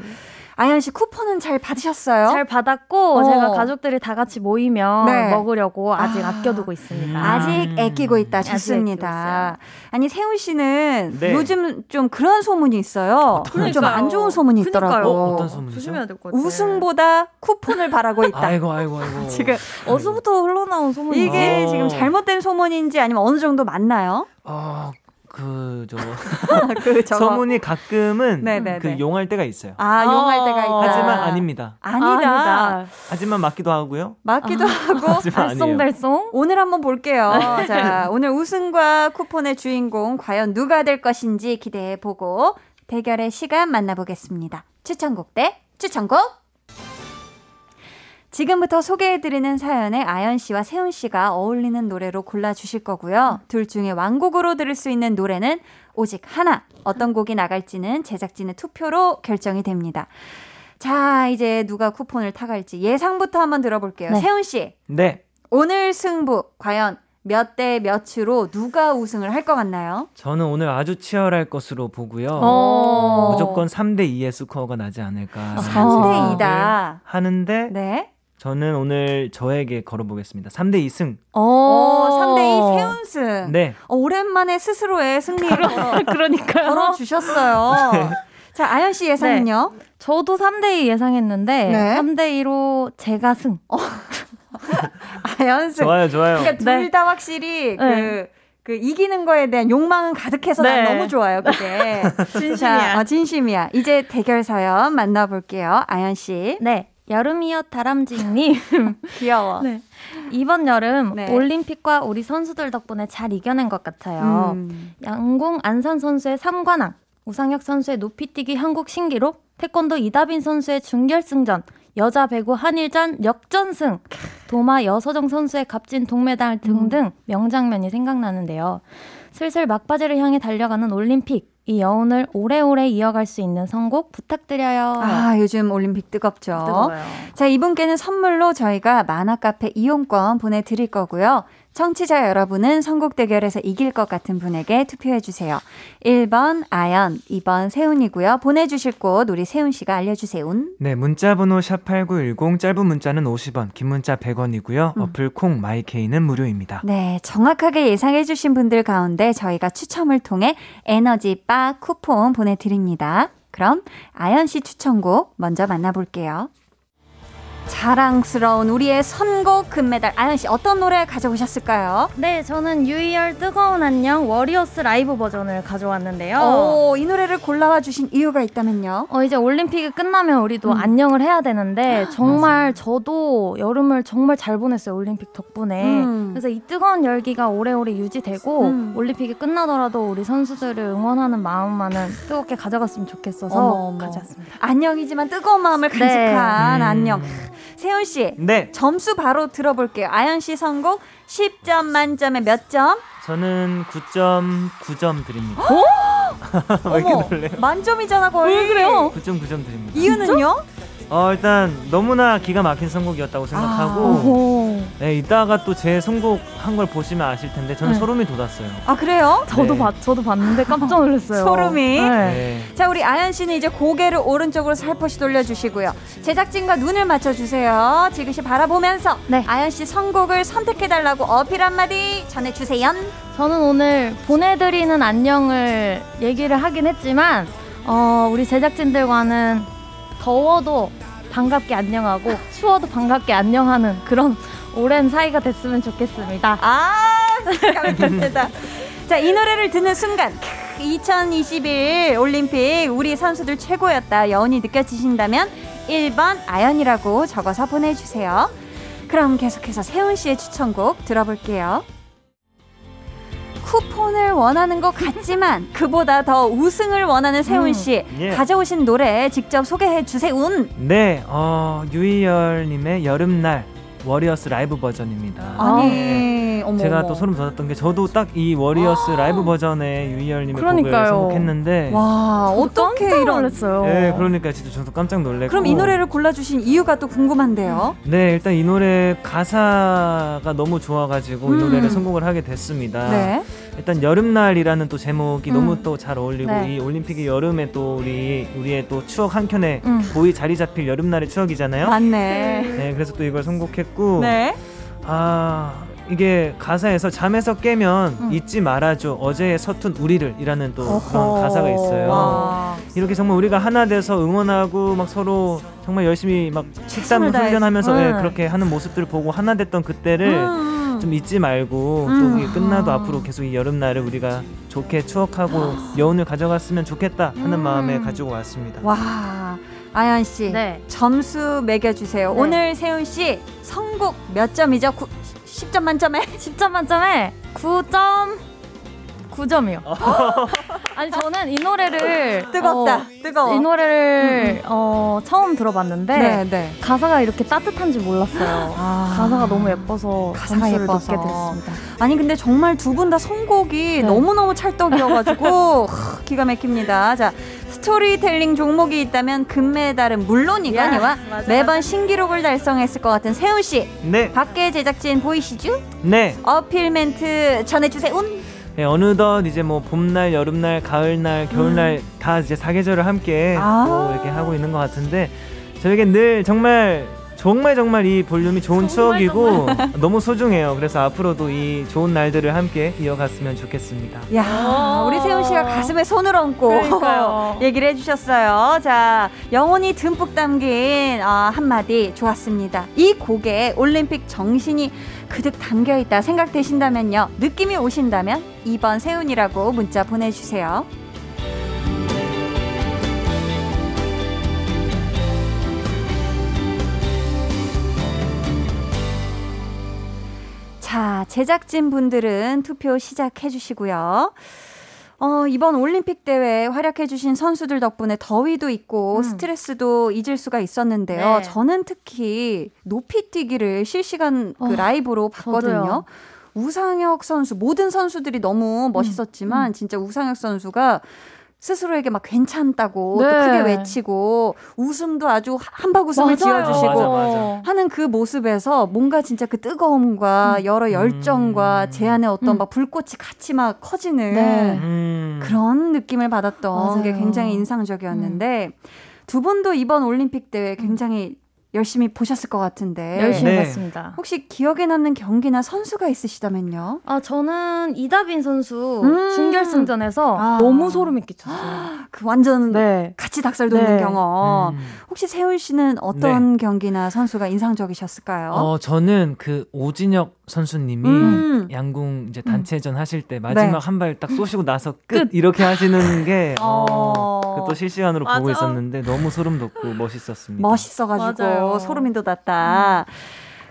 아연 씨 쿠폰은 잘 받으셨어요? 잘 받았고 어. 제가 가족들이 다 같이 모이면 네. 먹으려고 아직 아. 아껴두고 있습니다. 음. 아직 아끼고 있다. 좋습니다. 아니, 세훈 씨는 네. 요즘 좀 그런 소문이 있어요. 좀 안 좋은 소문이 그러니까요. 있더라고요. 어, 어떤 소문이죠? 조심해야 될 것 같아요. 우승보다 쿠폰을 바라고 있다. 아이고 아이고 아이고. 지금 어디서부터 흘러나온 소문이 이게 어. 지금 잘못된 소문인지 아니면 어느 정도 맞나요? 어. 그, 저, 그 소문이 가끔은 네네네. 그 용할 때가 있어요. 아, 용할 때가 있다. 하지만 아닙니다. 아니다. 아니다. 하지만 맞기도 하고요. 맞기도 아. 하고. 달쏭달쏭. 오늘 한번 볼게요. 자, 오늘 우승과 쿠폰의 주인공 과연 누가 될 것인지 기대해보고 대결의 시간 만나보겠습니다. 추천곡 대 추천곡. 지금부터 소개해드리는 사연에 아연씨와 세훈씨가 어울리는 노래로 골라주실 거고요. 둘 중에 완곡으로 들을 수 있는 노래는 오직 하나. 어떤 곡이 나갈지는 제작진의 투표로 결정이 됩니다. 자, 이제 누가 쿠폰을 타갈지 예상부터 한번 들어볼게요. 네. 세훈씨. 네. 오늘 승부 과연 몇 대 몇으로 누가 우승을 할 것 같나요? 저는 오늘 아주 치열할 것으로 보고요. 무조건 삼 대 이의 스코어가 나지 않을까. 삼 대 이다 하는데 네. 저는 오늘 저에게 걸어보겠습니다. 삼 대 이 승. 오, 삼 대 이 세운승. 네. 어, 오랜만에 스스로의 승리를 그러니까요. 걸어주셨어요. 네. 자, 아연 씨 예상은요? 네. 저도 삼 대 이 예상했는데 네. 삼 대 이로 제가 승. 아연승. 좋아요, 좋아요. 그러니까 네. 둘 다 확실히 그, 네. 그 이기는 거에 대한 욕망은 가득해서 네. 난 너무 좋아요, 그게. 진심이야. 자, 어, 진심이야. 이제 대결 사연 만나볼게요, 아연 씨. 네. 여름이여 다람쥐님. 귀여워. 네. 이번 여름 네. 올림픽과 우리 선수들 덕분에 잘 이겨낸 것 같아요. 음. 양궁 안산 선수의 삼관왕, 우상혁 선수의 높이뛰기 한국 신기록, 태권도 이다빈 선수의 준결승전, 여자 배구 한일전 역전승, 도마 여서정 선수의 값진 동메달 등등 명장면이 생각나는데요. 슬슬 막바지를 향해 달려가는 올림픽, 이 여운을 오래오래 이어갈 수 있는 선곡 부탁드려요. 아, 요즘 올림픽 뜨겁죠. 뜨거워요. 자, 이분께는 선물로 저희가 만화카페 이용권 보내드릴 거고요. 청취자 여러분은 선곡 대결에서 이길 것 같은 분에게 투표해주세요. 일 번 아연, 이 번 세훈이고요. 보내주실 곳 우리 세훈씨가 알려주세요. 네, 문자번호 샵팔구일공, 짧은 문자는 오십 원, 긴 문자 백 원이고요. 음. 어플 콩 마이케이는 무료입니다. 네, 정확하게 예상해주신 분들 가운데 저희가 추첨을 통해 에너지 바 쿠폰 보내드립니다. 그럼 아연씨 추천곡 먼저 만나볼게요. 자랑스러운 우리의 선곡 금메달, 아연씨 어떤 노래 가져오셨을까요? 네, 저는 유희열 뜨거운 안녕 워리어스 라이브 버전을 가져왔는데요. 오, 이 노래를 골라와 주신 이유가 있다면요? 어, 이제 올림픽이 끝나면 우리도 음. 안녕을 해야 되는데 정말 저도 여름을 정말 잘 보냈어요, 올림픽 덕분에. 음. 그래서 이 뜨거운 열기가 오래오래 유지되고 음. 올림픽이 끝나더라도 우리 선수들을 응원하는 마음만은 뜨겁게 가져갔으면 좋겠어서 어머, 어머. 가져왔습니다. 안녕이지만 뜨거운 마음을 간직한 네. 음. 안녕. 세훈 씨, 네. 점수 바로 들어볼게요. 아연 씨 선곡 십 점 만점에 몇 점? 저는 구 점 구 점 드립니다. 왜 이렇게 놀래요? 만점이잖아 거의. 왜 그래요? 구 점 구 점 드립니다. 이유는요? 어 일단 너무나 기가 막힌 선곡이었다고 생각하고, 아, 네, 이따가 또 제 선곡한 걸 보시면 아실 텐데 저는 네. 소름이 돋았어요. 아 그래요? 네. 저도 봤 저도 봤는데 깜짝 놀랐어요. 소름이. 네. 네. 자 우리 아연 씨는 이제 고개를 오른쪽으로 살포시 돌려주시고요. 제작진과 눈을 맞춰주세요. 지그시 바라보면서 네. 아연 씨 선곡을 선택해달라고 어필 한마디 전해주세요. 저는 오늘 보내드리는 안녕을 얘기를 하긴 했지만 어, 우리 제작진들과는 더워도 반갑게 안녕하고 추워도 반갑게 안녕하는 그런 오랜 사이가 됐으면 좋겠습니다. 아, 감사합니다. 자, 이 노래를 듣는 순간 이천이십일 올림픽 우리 선수들 최고였다 여운이 느껴지신다면 일 번 아연이라고 적어서 보내주세요. 그럼 계속해서 세훈 씨의 추천곡 들어볼게요. 쿠폰을 원하는 것 같지만 그보다 더 우승을 원하는 세훈 씨 음, 예. 가져오신 노래 직접 소개해 주세요. 네, 어, 유희열님의 여름날 워리어스 라이브 버전입니다. 아니, 네. 어머, 제가 어머. 또 소름 돋았던 게 저도 딱 이 워리어스 아~ 라이브 버전의 유희열님의 곡을 선곡했는데 와 어떻게 깜짝 놀랐어요. 네, 그러니까 진짜 저도 깜짝 놀랐고. 그럼 이 노래를 골라주신 이유가 또 궁금한데요. 네, 일단 이 노래 가사가 너무 좋아가지고 음. 이 노래를 선곡을 하게 됐습니다. 네. 일단 여름날이라는 또 제목이 음. 너무 또 잘 어울리고 네. 이 올림픽이 여름에 또 우리 우리의 또 추억 한 켠에 음. 거의 자리 잡힐 여름날의 추억이잖아요. 맞네. 네, 그래서 또 이걸 선곡했고 네. 아 이게 가사에서 잠에서 깨면 음. 잊지 말아줘 어제의 서툰 우리를 이라는 또 어허. 그런 가사가 있어요. 와. 이렇게 정말 우리가 하나 돼서 응원하고 막 서로 정말 열심히 막 식단 훈련하면서 음. 네, 그렇게 하는 모습들을 보고 하나 됐던 그때를 음. 좀 잊지 말고 음. 또 이게 끝나도 앞으로 계속 이 여름날을 우리가 좋게 추억하고 여운을 가져갔으면 좋겠다 하는 음. 마음에 가지고 왔습니다. 와 아연 씨 네. 점수 매겨주세요. 네. 오늘 세훈 씨 선곡 몇 점이죠? 구, 십 점 만점에 십 점 만점에 구 점 구 점이요. 아니 저는 이 노래를 뜨겁다 어, 뜨거워 이 노래를 음. 어, 처음 들어봤는데 네, 네. 가사가 이렇게 따뜻한지 몰랐어요. 아, 가사가 너무 예뻐서 가사가 예뻐서 됐습니다. 아니 근데 정말 두 분 다 선곡이 네. 너무너무 찰떡이어가지고 기가 막힙니다. 자 스토리텔링 종목이 있다면 금메달은 물론이거니와 예, 매번 신기록을 달성했을 것 같은 세훈 씨 네. 밖에 제작진 보이시죠? 네 어필 멘트 전해주세요. 네, 어느덧 이제 뭐 봄날, 여름날, 가을날, 겨울날 음. 다 이제 사계절을 함께 아~ 또 이렇게 하고 있는 것 같은데 저에게 늘 정말 정말 정말 이 볼륨이 좋은 정말, 추억이고 정말. 너무 소중해요. 그래서 앞으로도 이 좋은 날들을 함께 이어갔으면 좋겠습니다. 야, 우리 세훈 씨가 가슴에 손을 얹고 얘기를 해주셨어요. 자, 영혼이 듬뿍 담긴 어, 한마디 좋았습니다. 이 곡에 올림픽 정신이 그득 담겨있다 생각되신다면요. 느낌이 오신다면 이 번 세훈이라고 문자 보내주세요. 자, 제작진분들은 투표 시작해주시고요. 어, 이번 올림픽 대회에 활약해주신 선수들 덕분에 더위도 있고 음. 스트레스도 잊을 수가 있었는데요. 네. 저는 특히 높이뛰기를 실시간 그 어, 라이브로 봤거든요. 저도요. 우상혁 선수, 모든 선수들이 너무 멋있었지만 음. 진짜 우상혁 선수가 스스로에게 막 괜찮다고 네. 또 크게 외치고 웃음도 아주 한바구음을 지어주시고 맞아, 맞아. 하는 그 모습에서 뭔가 진짜 그 뜨거움과 음. 여러 열정과 음. 제 안에 어떤 음. 막 불꽃이 같이 막 커지는 네. 음. 그런 느낌을 받았던 맞아요. 게 굉장히 인상적이었는데 음. 두 분도 이번 올림픽 대회 굉장히 열심히 보셨을 것 같은데 열심히 네. 봤습니다. 혹시 기억에 남는 경기나 선수가 있으시다면요? 아 저는 이다빈 선수 음~ 준결승전에서 아~ 너무 소름이 끼쳤어요. 그 완전 네. 같이 닭살 돋는 네. 경험. 음. 혹시 세훈 씨는 어떤 네. 경기나 선수가 인상적이셨을까요? 어 저는 그 오진혁 선수님이 음~ 양궁 이제 단체전 음. 하실 때 마지막 네. 한 발 딱 쏘시고 나서 끝, 끝 이렇게 하시는 게 어~ 어~ 또 실시간으로 맞아. 보고 있었는데 너무 소름 돋고 멋있었습니다. 멋있어가지고. 맞아요. 오, 소름이 돋았다. 음.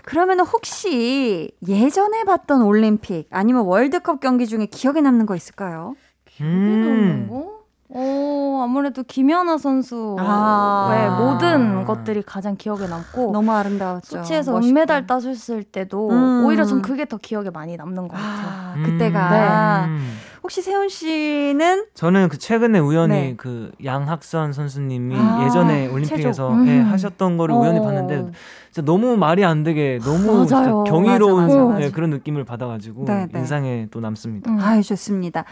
그러면 혹시 예전에 봤던 올림픽 아니면 월드컵 경기 중에 기억에 남는 거 있을까요? 기억에 남는 거? 오, 아무래도 김연아 선수의 아. 모든 것들이 가장 기억에 남고 너무 아름다웠죠. 소치에서 멋있다. 은메달 따셨을 때도 음. 오히려 전 그게 더 기억에 많이 남는 것 같아요. 아, 그때가 음. 네. 혹시 세훈 씨는? 저는 그 최근에 우연히 네. 그 양학선 선수님이 아, 예전에 올림픽에서 음. 예, 하셨던 거를 어. 우연히 봤는데 진짜 너무 말이 안 되게 너무 경이로운 맞아, 맞아, 맞아. 예, 그런 느낌을 받아가지고 네, 네. 인상에 또 남습니다. 음. 아유 좋습니다.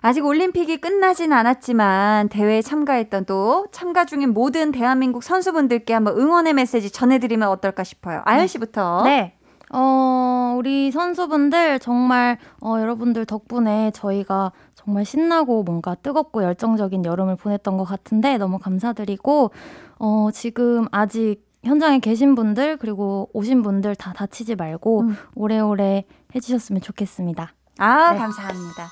아직 올림픽이 끝나진 않았지만 대회에 참가했던 또 참가 중인 모든 대한민국 선수분들께 한번 응원의 메시지 전해드리면 어떨까 싶어요. 아연 씨부터. 네. 어, 우리 선수분들 정말 어, 여러분들 덕분에 저희가 정말 신나고 뭔가 뜨겁고 열정적인 여름을 보냈던 것 같은데 너무 감사드리고 어, 지금 아직 현장에 계신 분들 그리고 오신 분들 다 다치지 말고 음. 오래오래 해주셨으면 좋겠습니다. 아, 네. 감사합니다.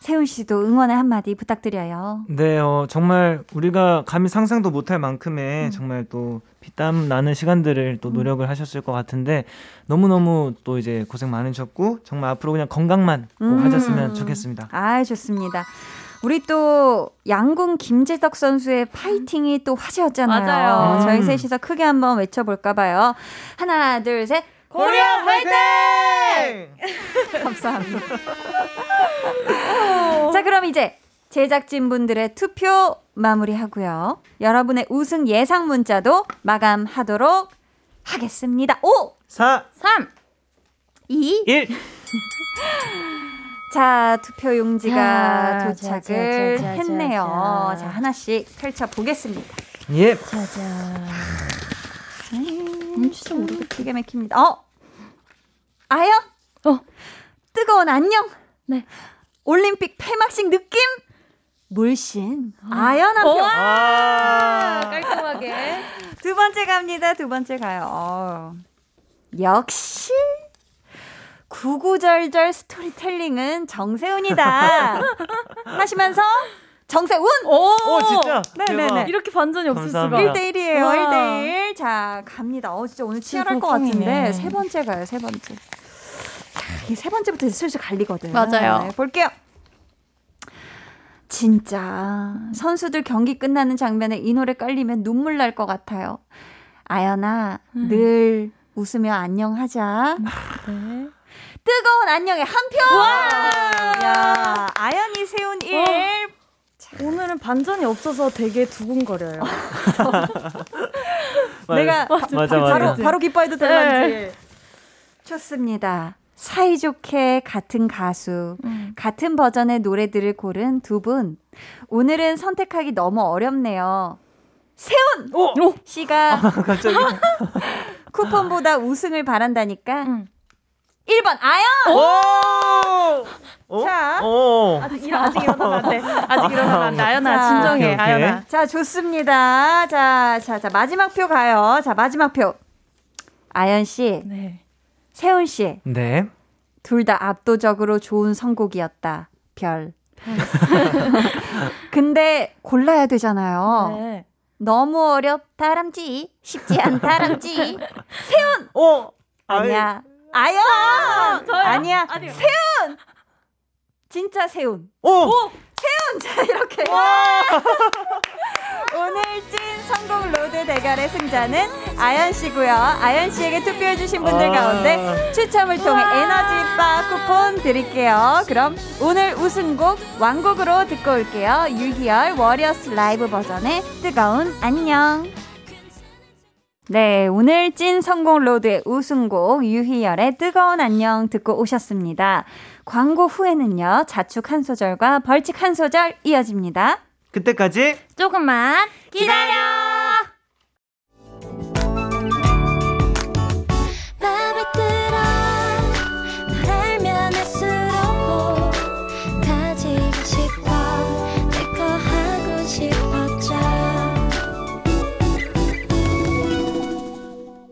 세훈 씨도 응원의 한마디 부탁드려요. 네, 어, 정말 우리가 감히 상상도 못할 만큼의 음. 정말 또 피땀 나는 시간들을 또 노력을 음. 하셨을 것 같은데 너무너무 또 이제 고생 많으셨고 정말 앞으로 그냥 건강만 음. 꼭 하셨으면 좋겠습니다. 아, 좋습니다. 우리 또 양궁 김제덕 선수의 파이팅이 또 화제였잖아요. 맞아요. 음. 저희 셋이서 크게 한번 외쳐볼까 봐요. 하나, 둘, 셋. 고려 화이팅! 감사합니다. 자, 그럼 이제 제작진분들의 투표 마무리하고요. 여러분의 우승 예상 문자도 마감하도록 하겠습니다. 오, 사, 삼, 이, 일 자, 투표 용지가 자, 도착을 자, 자, 자, 자, 했네요. 자, 자. 자, 하나씩 펼쳐보겠습니다. 예. 짜잔. 음, 진짜 모르겠 기계 맥힙니다. 어, 아요? 어, 뜨거운 안녕. 네. 올림픽 폐막식 느낌. 물씬. 아연 한 표. 아, 깔끔하게. 두 번째 갑니다. 두 번째 가요. 어. 역시 구구절절 스토리텔링은 정세훈이다. 하시면서. 정세훈! 오, 오 진짜? 네네네. 이렇게 반전이 없을 수가. 일 대일이에요, 일 대일. 자, 갑니다. 어, 진짜 오늘 치열할 것 같은데. 세 번째 가요, 세 번째. 이게 세 번째부터 슬슬 갈리거든. 맞아요. 네, 볼게요. 진짜. 선수들 경기 끝나는 장면에 이 노래 깔리면 눈물 날 것 같아요. 아연아, 음. 늘 웃으며 안녕하자. 네. 뜨거운 안녕에 한 표! 와! 야, 아연이 세훈 일. 어. 오늘은 반전이 없어서 되게 두근거려요. 내가 맞아, 바, 맞아, 바로, 맞아. 바로 기뻐해도 될런지. 네. 좋습니다. 사이좋게 같은 가수, 음. 같은 버전의 노래들을 고른 두 분. 오늘은 선택하기 너무 어렵네요. 세훈! 오! 씨가 아, 갑자기. 쿠폰보다 우승을 바란다니까. 음. 일 번 아연! 오! 오? 자, 오! 아직, 일어, 아직 일어나면 안 돼. 아직 일어나면 안 돼. 아연아, 자, 진정해. 오케이, 오케이. 아연아. 자, 좋습니다. 자, 자, 자, 마지막 표 가요. 자, 마지막 표. 아연씨. 네. 세훈씨. 네. 둘 다 압도적으로 좋은 선곡이었다. 별. 근데 골라야 되잖아요. 네. 너무 어렵다람쥐. 쉽지 않다람쥐. 세훈! 오! 아니야. 아연! 아, 아니야. 아니요. 세훈! 진짜 세훈. 오! 오! 세훈! 자, 이렇게. 오늘 찐 선곡 로드 대결의 승자는 아연 씨고요. 아연 씨에게 투표해 주신 분들 아~ 가운데 추첨을 통해 에너지 바 쿠폰 드릴게요. 그럼 오늘 우승곡 완곡으로 듣고 올게요. 유희열 워리어스 라이브 버전의 뜨거운 안녕. 네, 오늘 찐 성공 로드의 우승곡 유희열의 뜨거운 안녕 듣고 오셨습니다. 광고 후에는요, 자축 한 소절과 벌칙 한 소절 이어집니다. 그때까지 조금만 기다려.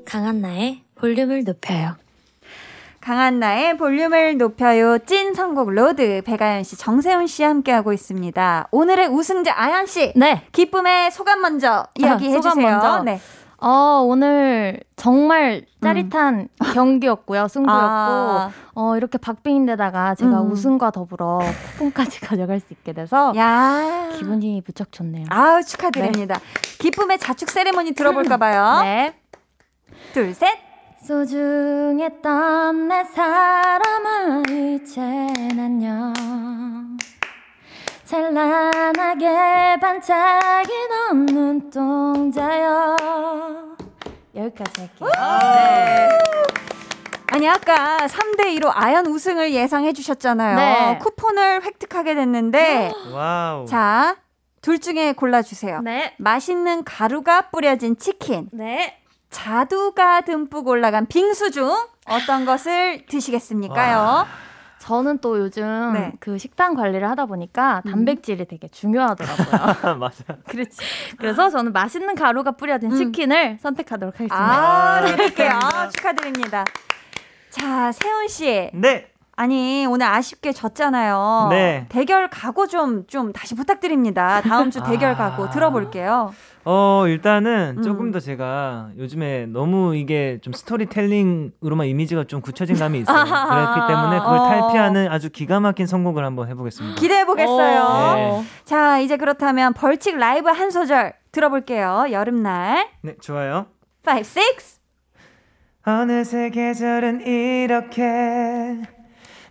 강한나의 볼륨을 높여요. 강한나의 볼륨을 높여요. 찐 선곡 로드 백아연 씨, 정세훈 씨 함께하고 있습니다. 오늘의 우승자 아연 씨, 네, 기쁨의 소감 먼저 이야기해 소감 주세요. 먼저. 네. 어, 오늘 정말 짜릿한 음. 경기였고요. 승부였고 아. 어, 이렇게 박빙인데다가 제가 음. 우승과 더불어 쿠폰까지 가져갈 수 있게 돼서 야. 기분이 무척 좋네요. 아우, 축하드립니다. 네. 기쁨의 자축 세레모니 들어볼까 봐요. 네. 둘, 셋. 소중했던 내 사람아, 이젠 안녕. 찬란하게 반짝이는 눈동자여. 여기까지 할게요. 네. 아니 아까 삼 대 이로 아연 우승을 예상해 주셨잖아요. 네. 쿠폰을 획득하게 됐는데 와우. 자, 둘 중에 골라주세요. 네. 맛있는 가루가 뿌려진 치킨, 네. 자두가 듬뿍 올라간 빙수 중 어떤 것을 드시겠습니까요? 와. 저는 또 요즘 네. 그 식단 관리를 하다 보니까 단백질이 음. 되게 중요하더라고요. 맞아. 그렇지. 그래서 저는 맛있는 가루가 뿌려진 음. 치킨을 선택하도록 하겠습니다. 아, 그럴게요. 아, 축하드립니다. 자, 세훈 씨. 네. 아니, 오늘 아쉽게 졌잖아요. 네. 대결 각오 좀, 좀 다시 부탁드립니다. 다음 주 대결 아... 각오 들어볼게요. 어, 일단은 조금 음. 더 제가 요즘에 너무 이게 좀 스토리텔링으로만 이미지가 좀 굳혀진 감이 있어요. 그렇기 때문에 그걸 어. 탈피하는 아주 기가 막힌 성공을 한번 해보겠습니다. 기대해보겠어요. 네. 자, 이제 그렇다면 벌칙 라이브 한 소절 들어볼게요. 여름날. 네, 좋아요. 파이브, 식스 어느새 계절은 이렇게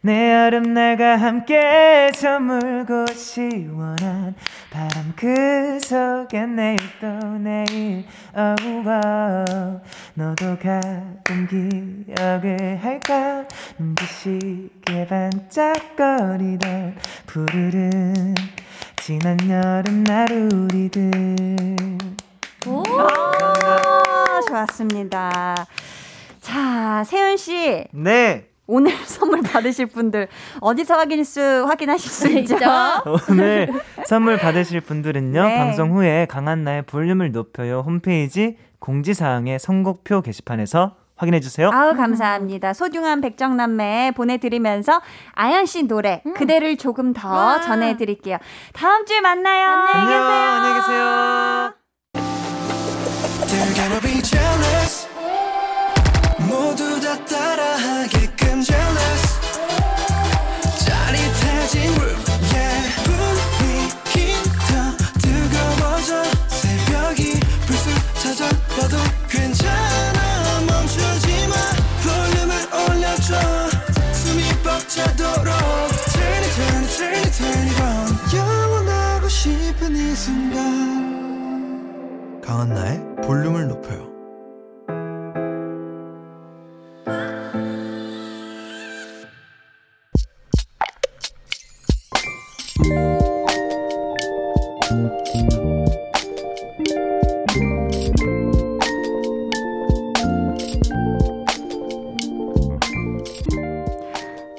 내 여름날과 함께 서물고 시원한 바람 그 속에 내일 또 내일 oh, oh. 너도 가끔 기억을 할까 눈부시게 반짝거리던 푸르른 지난 여름날 우리들. 오, 좋았습니다. 자, 세윤씨. 네. 오늘 선물 받으실 분들 어디서 확인할 수, 확인하실 수 있죠? 오늘 선물 받으실 분들은요. 네. 방송 후에 강한나의 볼륨을 높여요 홈페이지 공지사항의 선곡표 게시판에서 확인해주세요. 아우, 감사합니다. 소중한 백정남매 보내드리면서 아연씨 노래 음. 그대를 조금 더 와. 전해드릴게요. 다음 주에 만나요. 안녕히 계세요. 안녕히 계세요. 모두 다 따라하게끔 jealous 짜릿해진 room yeah 분위기 더 뜨거워져 새벽이 불쑥 찾아와도 괜찮아 멈추지마 볼륨을 올려줘 숨이 벅차도록 turn it turn it turn it turn it on 영원하고 싶은 이 순간 강한나의 볼륨을 높여요.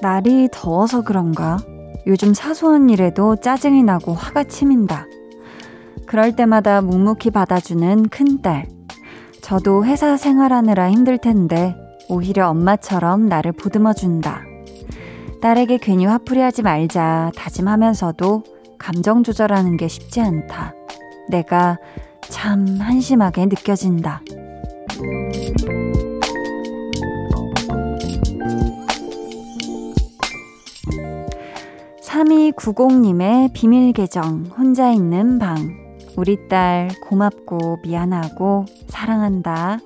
날이 더워서 그런가 요즘 사소한 일에도 짜증이 나고 화가 치민다. 그럴 때마다 묵묵히 받아주는 큰딸. 저도 회사 생활하느라 힘들 텐데 오히려 엄마처럼 나를 보듬어준다. 딸에게 괜히 화풀이하지 말자 다짐하면서도 감정 조절하는 게 쉽지 않다. 내가 참 한심하게 느껴진다. 삼이구공님의 비밀 계정 혼자 있는 방. 우리 딸 고맙고 미안하고 사랑한다.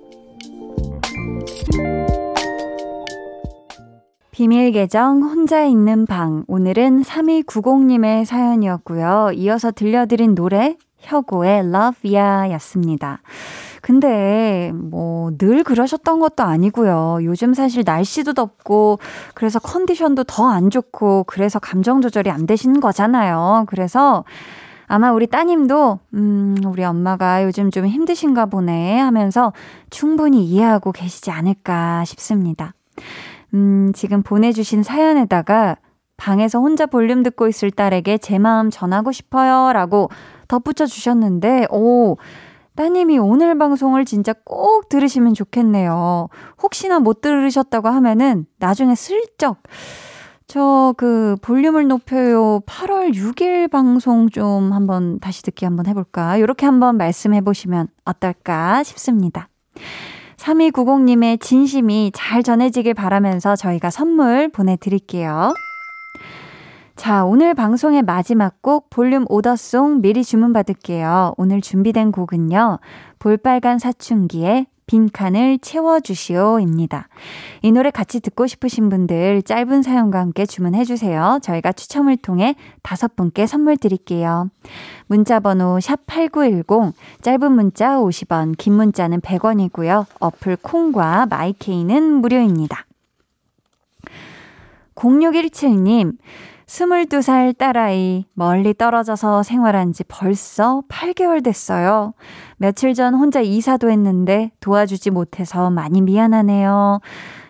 비밀 계정 혼자 있는 방. 오늘은 삼이구공님의 사연이었고요. 이어서 들려드린 노래 혁오의 Love Ya 였습니다. 근데 뭐 늘 그러셨던 것도 아니고요. 요즘 사실 날씨도 덥고 그래서 컨디션도 더 안 좋고 그래서 감정 조절이 안 되시는 거잖아요. 그래서 아마 우리 따님도 음, 우리 엄마가 요즘 좀 힘드신가 보네 하면서 충분히 이해하고 계시지 않을까 싶습니다. 음, 지금 보내주신 사연에다가 방에서 혼자 볼륨 듣고 있을 딸에게 제 마음 전하고 싶어요 라고 덧붙여 주셨는데 오, 따님이 오늘 방송을 진짜 꼭 들으시면 좋겠네요. 혹시나 못 들으셨다고 하면은 나중에 슬쩍 저 그 볼륨을 높여요 팔월 육일 방송 좀 한번 다시 듣기 한번 해볼까 이렇게 한번 말씀해보시면 어떨까 싶습니다. 삼이구공님의 진심이 잘 전해지길 바라면서 저희가 선물 보내드릴게요. 자, 오늘 방송의 마지막 곡 볼륨 오더송 미리 주문 받을게요. 오늘 준비된 곡은요. 볼빨간 사춘기의 빈칸을 채워주시오입니다. 이 노래 같이 듣고 싶으신 분들 짧은 사연과 함께 주문해주세요. 저희가 추첨을 통해 다섯 분께 선물 드릴게요. 문자번호 샵팔구일공, 짧은 문자 오십 원, 긴 문자는 백 원이고요. 어플 콩과 마이케이는 무료입니다. 공육일칠 님, 스물두 살 딸아이 멀리 떨어져서 생활한 지 벌써 팔 개월 됐어요. 며칠 전 혼자 이사도 했는데 도와주지 못해서 많이 미안하네요.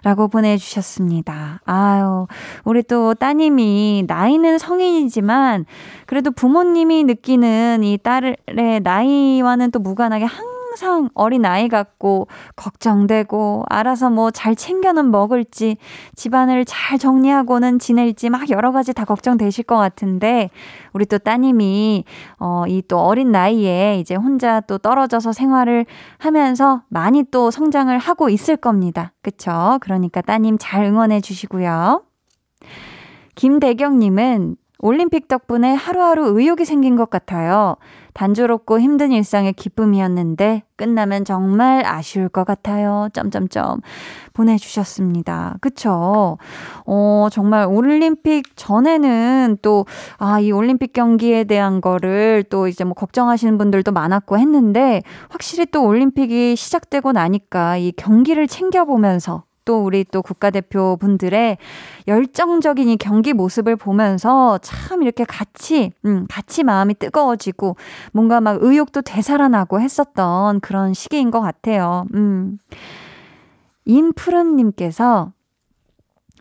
라고 보내주셨습니다. 아유, 우리 또 따님이 나이는 성인이지만 그래도 부모님이 느끼는 이 딸의 나이와는 또 무관하게 항상 항상 어린아이 같고 걱정되고 알아서 뭐 잘 챙겨는 먹을지 집안을 잘 정리하고는 지낼지 막 여러 가지 다 걱정되실 것 같은데, 우리 또 따님이 어, 이 또 어린 나이에 이제 혼자 또 떨어져서 생활을 하면서 많이 또 성장을 하고 있을 겁니다. 그쵸? 그러니까 따님 잘 응원해 주시고요. 김대경님은 올림픽 덕분에 하루하루 의욕이 생긴 것 같아요. 단조롭고 힘든 일상의 기쁨이었는데 끝나면 정말 아쉬울 것 같아요. 점점점 보내주셨습니다. 그쵸? 어, 정말 올림픽 전에는 또 아, 이 올림픽 경기에 대한 거를 또 이제 뭐 걱정하시는 분들도 많았고 했는데, 확실히 또 올림픽이 시작되고 나니까 이 경기를 챙겨보면서 또 우리 또 국가대표 분들의 열정적인 이 경기 모습을 보면서 참 이렇게 같이, 음, 같이 마음이 뜨거워지고 뭔가 막 의욕도 되살아나고 했었던 그런 시기인 것 같아요. 음. 임푸름님께서,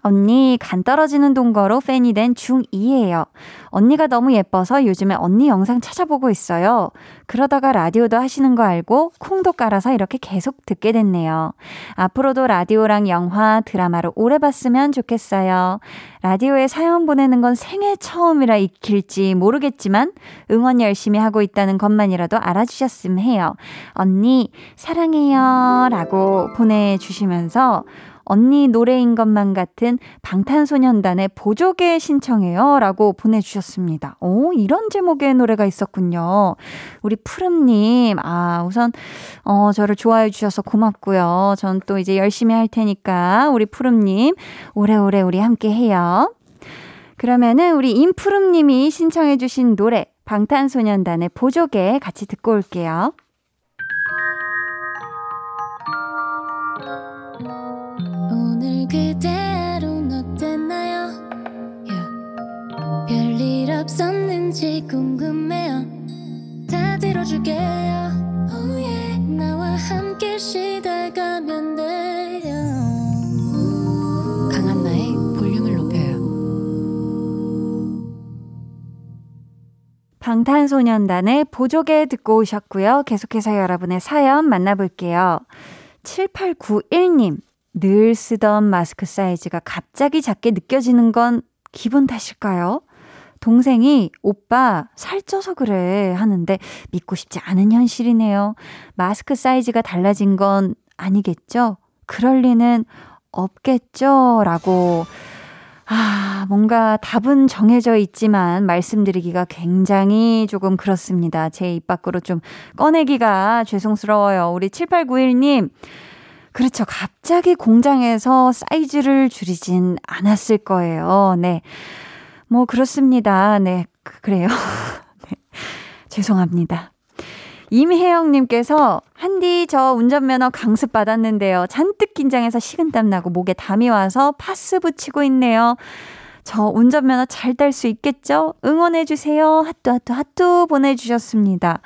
언니 간 떨어지는 동거로 팬이 된 중이예요. 언니가 너무 예뻐서 요즘에 언니 영상 찾아보고 있어요. 그러다가 라디오도 하시는 거 알고 콩도 깔아서 이렇게 계속 듣게 됐네요. 앞으로도 라디오랑 영화, 드라마로 오래 봤으면 좋겠어요. 라디오에 사연 보내는 건 생애 처음이라 익힐지 모르겠지만 응원 열심히 하고 있다는 것만이라도 알아주셨음 해요. 언니 사랑해요 라고 보내주시면서, 언니 노래인 것만 같은 방탄소년단의 보조개 신청해요 라고 보내주셨습니다. 오, 이런 제목의 노래가 있었군요. 우리 푸름님, 아, 우선 어, 저를 좋아해 주셔서 고맙고요. 전 또 이제 열심히 할 테니까 우리 푸름님 오래오래 우리 함께 해요. 그러면은 우리 임푸름님이 신청해 주신 노래 방탄소년단의 보조개 같이 듣고 올게요. 그대로 어땠나요? Yeah. 별일 없었는지 궁금해요. 다 들어줄게요. Oh yeah. 나와 함께 시달가면 돼요. 강한나의 볼륨을 높여요. 방탄소년단의 보조개 듣고 오셨고요. 계속해서 여러분의 사연 만나볼게요. 칠팔구일 님, 늘 쓰던 마스크 사이즈가 갑자기 작게 느껴지는 건 기분 탓일까요? 동생이 오빠 살쪄서 그래 하는데 믿고 싶지 않은 현실이네요. 마스크 사이즈가 달라진 건 아니겠죠? 그럴 리는 없겠죠? 라고, 아, 뭔가 답은 정해져 있지만 말씀드리기가 굉장히 조금 그렇습니다. 제 입 밖으로 좀 꺼내기가 죄송스러워요. 우리 칠팔구일 님, 그렇죠. 갑자기 공장에서 사이즈를 줄이진 않았을 거예요. 네. 뭐, 그렇습니다. 네. 그래요. 네. 죄송합니다. 임혜영님께서, 한디 저 운전면허 강습 받았는데요. 잔뜩 긴장해서 식은땀 나고 목에 담이 와서 파스 붙이고 있네요. 저 운전면허 잘 딸 수 있겠죠? 응원해주세요. 핫뚜, 핫뚜, 핫뚜 보내주셨습니다.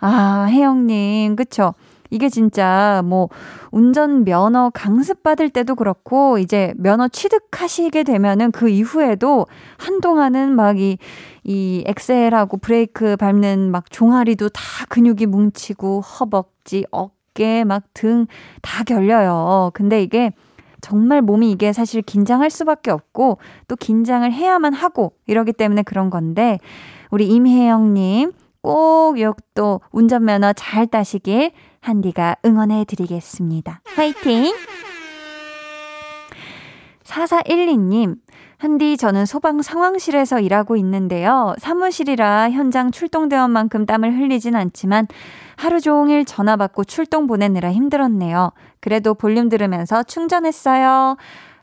아, 혜영님. 그쵸? 이게 진짜 뭐 운전 면허 강습 받을 때도 그렇고 이제 면허 취득하시게 되면은 그 이후에도 한동안은 막 이 이 엑셀하고 브레이크 밟는 막 종아리도 다 근육이 뭉치고 허벅지, 어깨, 막 등 다 결려요. 근데 이게 정말 몸이 이게 사실 긴장할 수밖에 없고 또 긴장을 해야만 하고 이러기 때문에 그런 건데, 우리 임혜영님 꼭 요 또 운전면허 잘 따시길 한디가 응원해드리겠습니다. 화이팅! 사사일이 님, 한디, 저는 소방 상황실에서 일하고 있는데요. 사무실이라 현장 출동대원만큼 땀을 흘리진 않지만 하루 종일 전화 받고 출동 보내느라 힘들었네요. 그래도 볼륨 들으면서 충전했어요.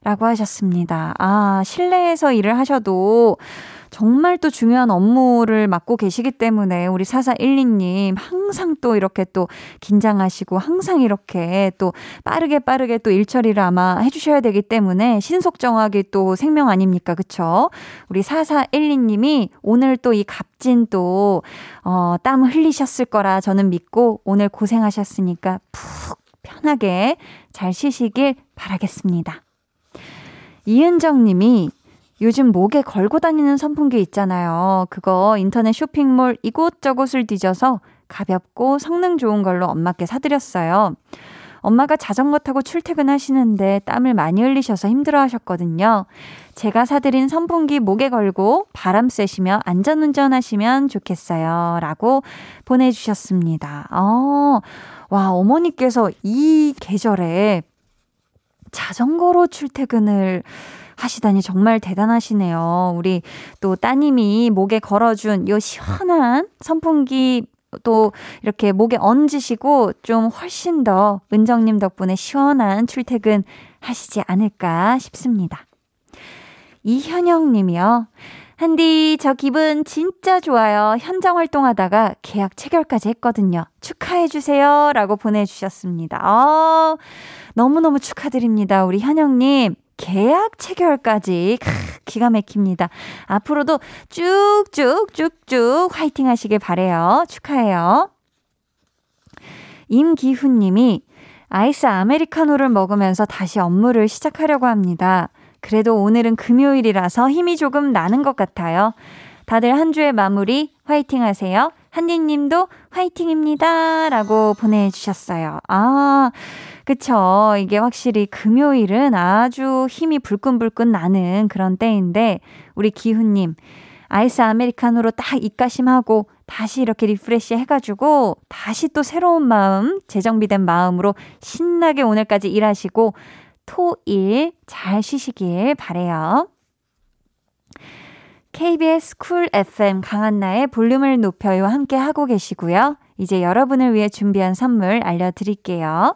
라고 하셨습니다. 아, 실내에서 일을 하셔도 정말 또 중요한 업무를 맡고 계시기 때문에 우리 사사일이님 항상 또 이렇게 또 긴장하시고 항상 이렇게 또 빠르게 빠르게 또 일처리를 아마 해주셔야 되기 때문에 신속정확이 또 생명 아닙니까? 그쵸? 우리 사사일이님이 오늘 또 이 값진 또 어, 땀 흘리셨을 거라 저는 믿고 오늘 고생하셨으니까 푹 편하게 잘 쉬시길 바라겠습니다. 이은정 님이 요즘 목에 걸고 다니는 선풍기 있잖아요. 그거 인터넷 쇼핑몰 이곳저곳을 뒤져서 가볍고 성능 좋은 걸로 엄마께 사드렸어요. 엄마가 자전거 타고 출퇴근하시는데 땀을 많이 흘리셔서 힘들어하셨거든요. 제가 사드린 선풍기 목에 걸고 바람 쐬시며 안전운전 하시면 좋겠어요. 라고 보내주셨습니다. 어, 와, 어머니께서 이 계절에 자전거로 출퇴근을 하시다니 정말 대단하시네요. 우리 또 따님이 목에 걸어준 요 시원한 선풍기 또 이렇게 목에 얹으시고 좀 훨씬 더 은정님 덕분에 시원한 출퇴근 하시지 않을까 싶습니다. 이현영 님이요. 한디, 저 기분 진짜 좋아요. 현장 활동하다가 계약 체결까지 했거든요. 축하해주세요. 라고 보내주셨습니다. 아, 너무너무 축하드립니다. 우리 현영님. 계약 체결까지 크, 기가 막힙니다. 앞으로도 쭉쭉쭉쭉 화이팅 하시길 바래요. 축하해요. 임기훈 님이 아이스 아메리카노를 먹으면서 다시 업무를 시작하려고 합니다. 그래도 오늘은 금요일이라서 힘이 조금 나는 것 같아요. 다들 한 주의 마무리 화이팅 하세요. 한디님도 화이팅입니다. 라고 보내주셨어요. 아, 그쵸. 이게 확실히 금요일은 아주 힘이 불끈불끈 나는 그런 때인데, 우리 기훈님, 아이스 아메리카노로 딱 입가심하고 다시 이렇게 리프레시 해가지고 다시 또 새로운 마음, 재정비된 마음으로 신나게 오늘까지 일하시고 토일 잘 쉬시길 바래요. 케이비에스 쿨 에프엠 강한나의 볼륨을 높여요 함께 하고 계시고요. 이제 여러분을 위해 준비한 선물 알려드릴게요.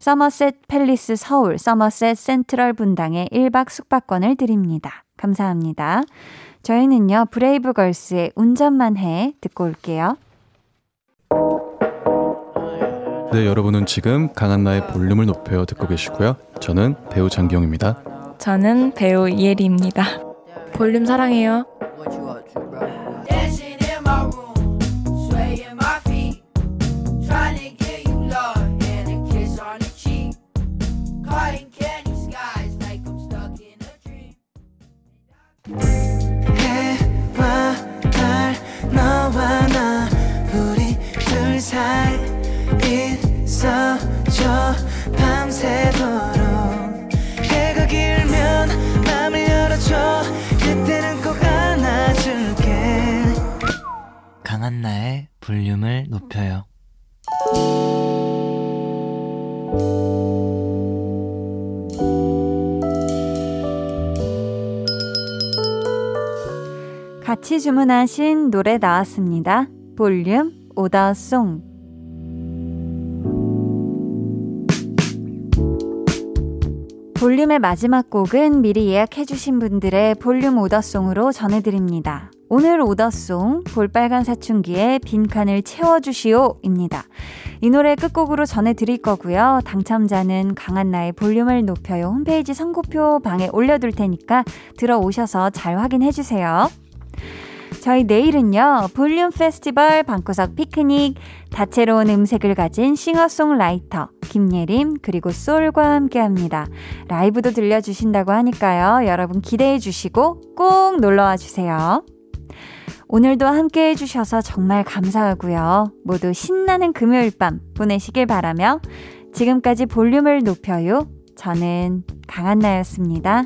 서머셋 팰리스 서울 서머셋 센트럴 분당의 일 박 숙박권을 드립니다. 감사합니다. 저희는요, 브레이브걸스의 운전만 해 듣고 올게요. 네, 여러분은 지금 강한나의 볼륨을 높여 듣고 계시고요. 저는 배우 장기영입니다. 저는 배우 이예리입니다. 볼륨 사랑해요. 해와 달 너와 나 우리 둘 사이 있어줘 밤새도록 해가 길면 맘을 열어줘 그때는 꼭 안아줄게 강한나의 볼륨을 높여요. 같이 주문하신 노래 나왔습니다. 볼륨 오더송. 볼륨의 마지막 곡은 미리 예약해주신 분들의 볼륨 오더송으로 전해드립니다. 오늘 오더송 볼빨간 사춘기의 빈칸을 채워주시오입니다. 이 노래 끝곡으로 전해드릴 거고요. 당첨자는 강한나의 볼륨을 높여요 홈페이지 선고표 방에 올려둘 테니까 들어오셔서 잘 확인해주세요. 저희 내일은요, 볼륨 페스티벌 방구석 피크닉, 다채로운 음색을 가진 싱어송라이터 김예림 그리고 솔과 함께합니다. 라이브도 들려주신다고 하니까요. 여러분 기대해 주시고 꼭 놀러와 주세요. 오늘도 함께해 주셔서 정말 감사하고요. 모두 신나는 금요일 밤 보내시길 바라며 지금까지 볼륨을 높여요. 저는 강한나였습니다.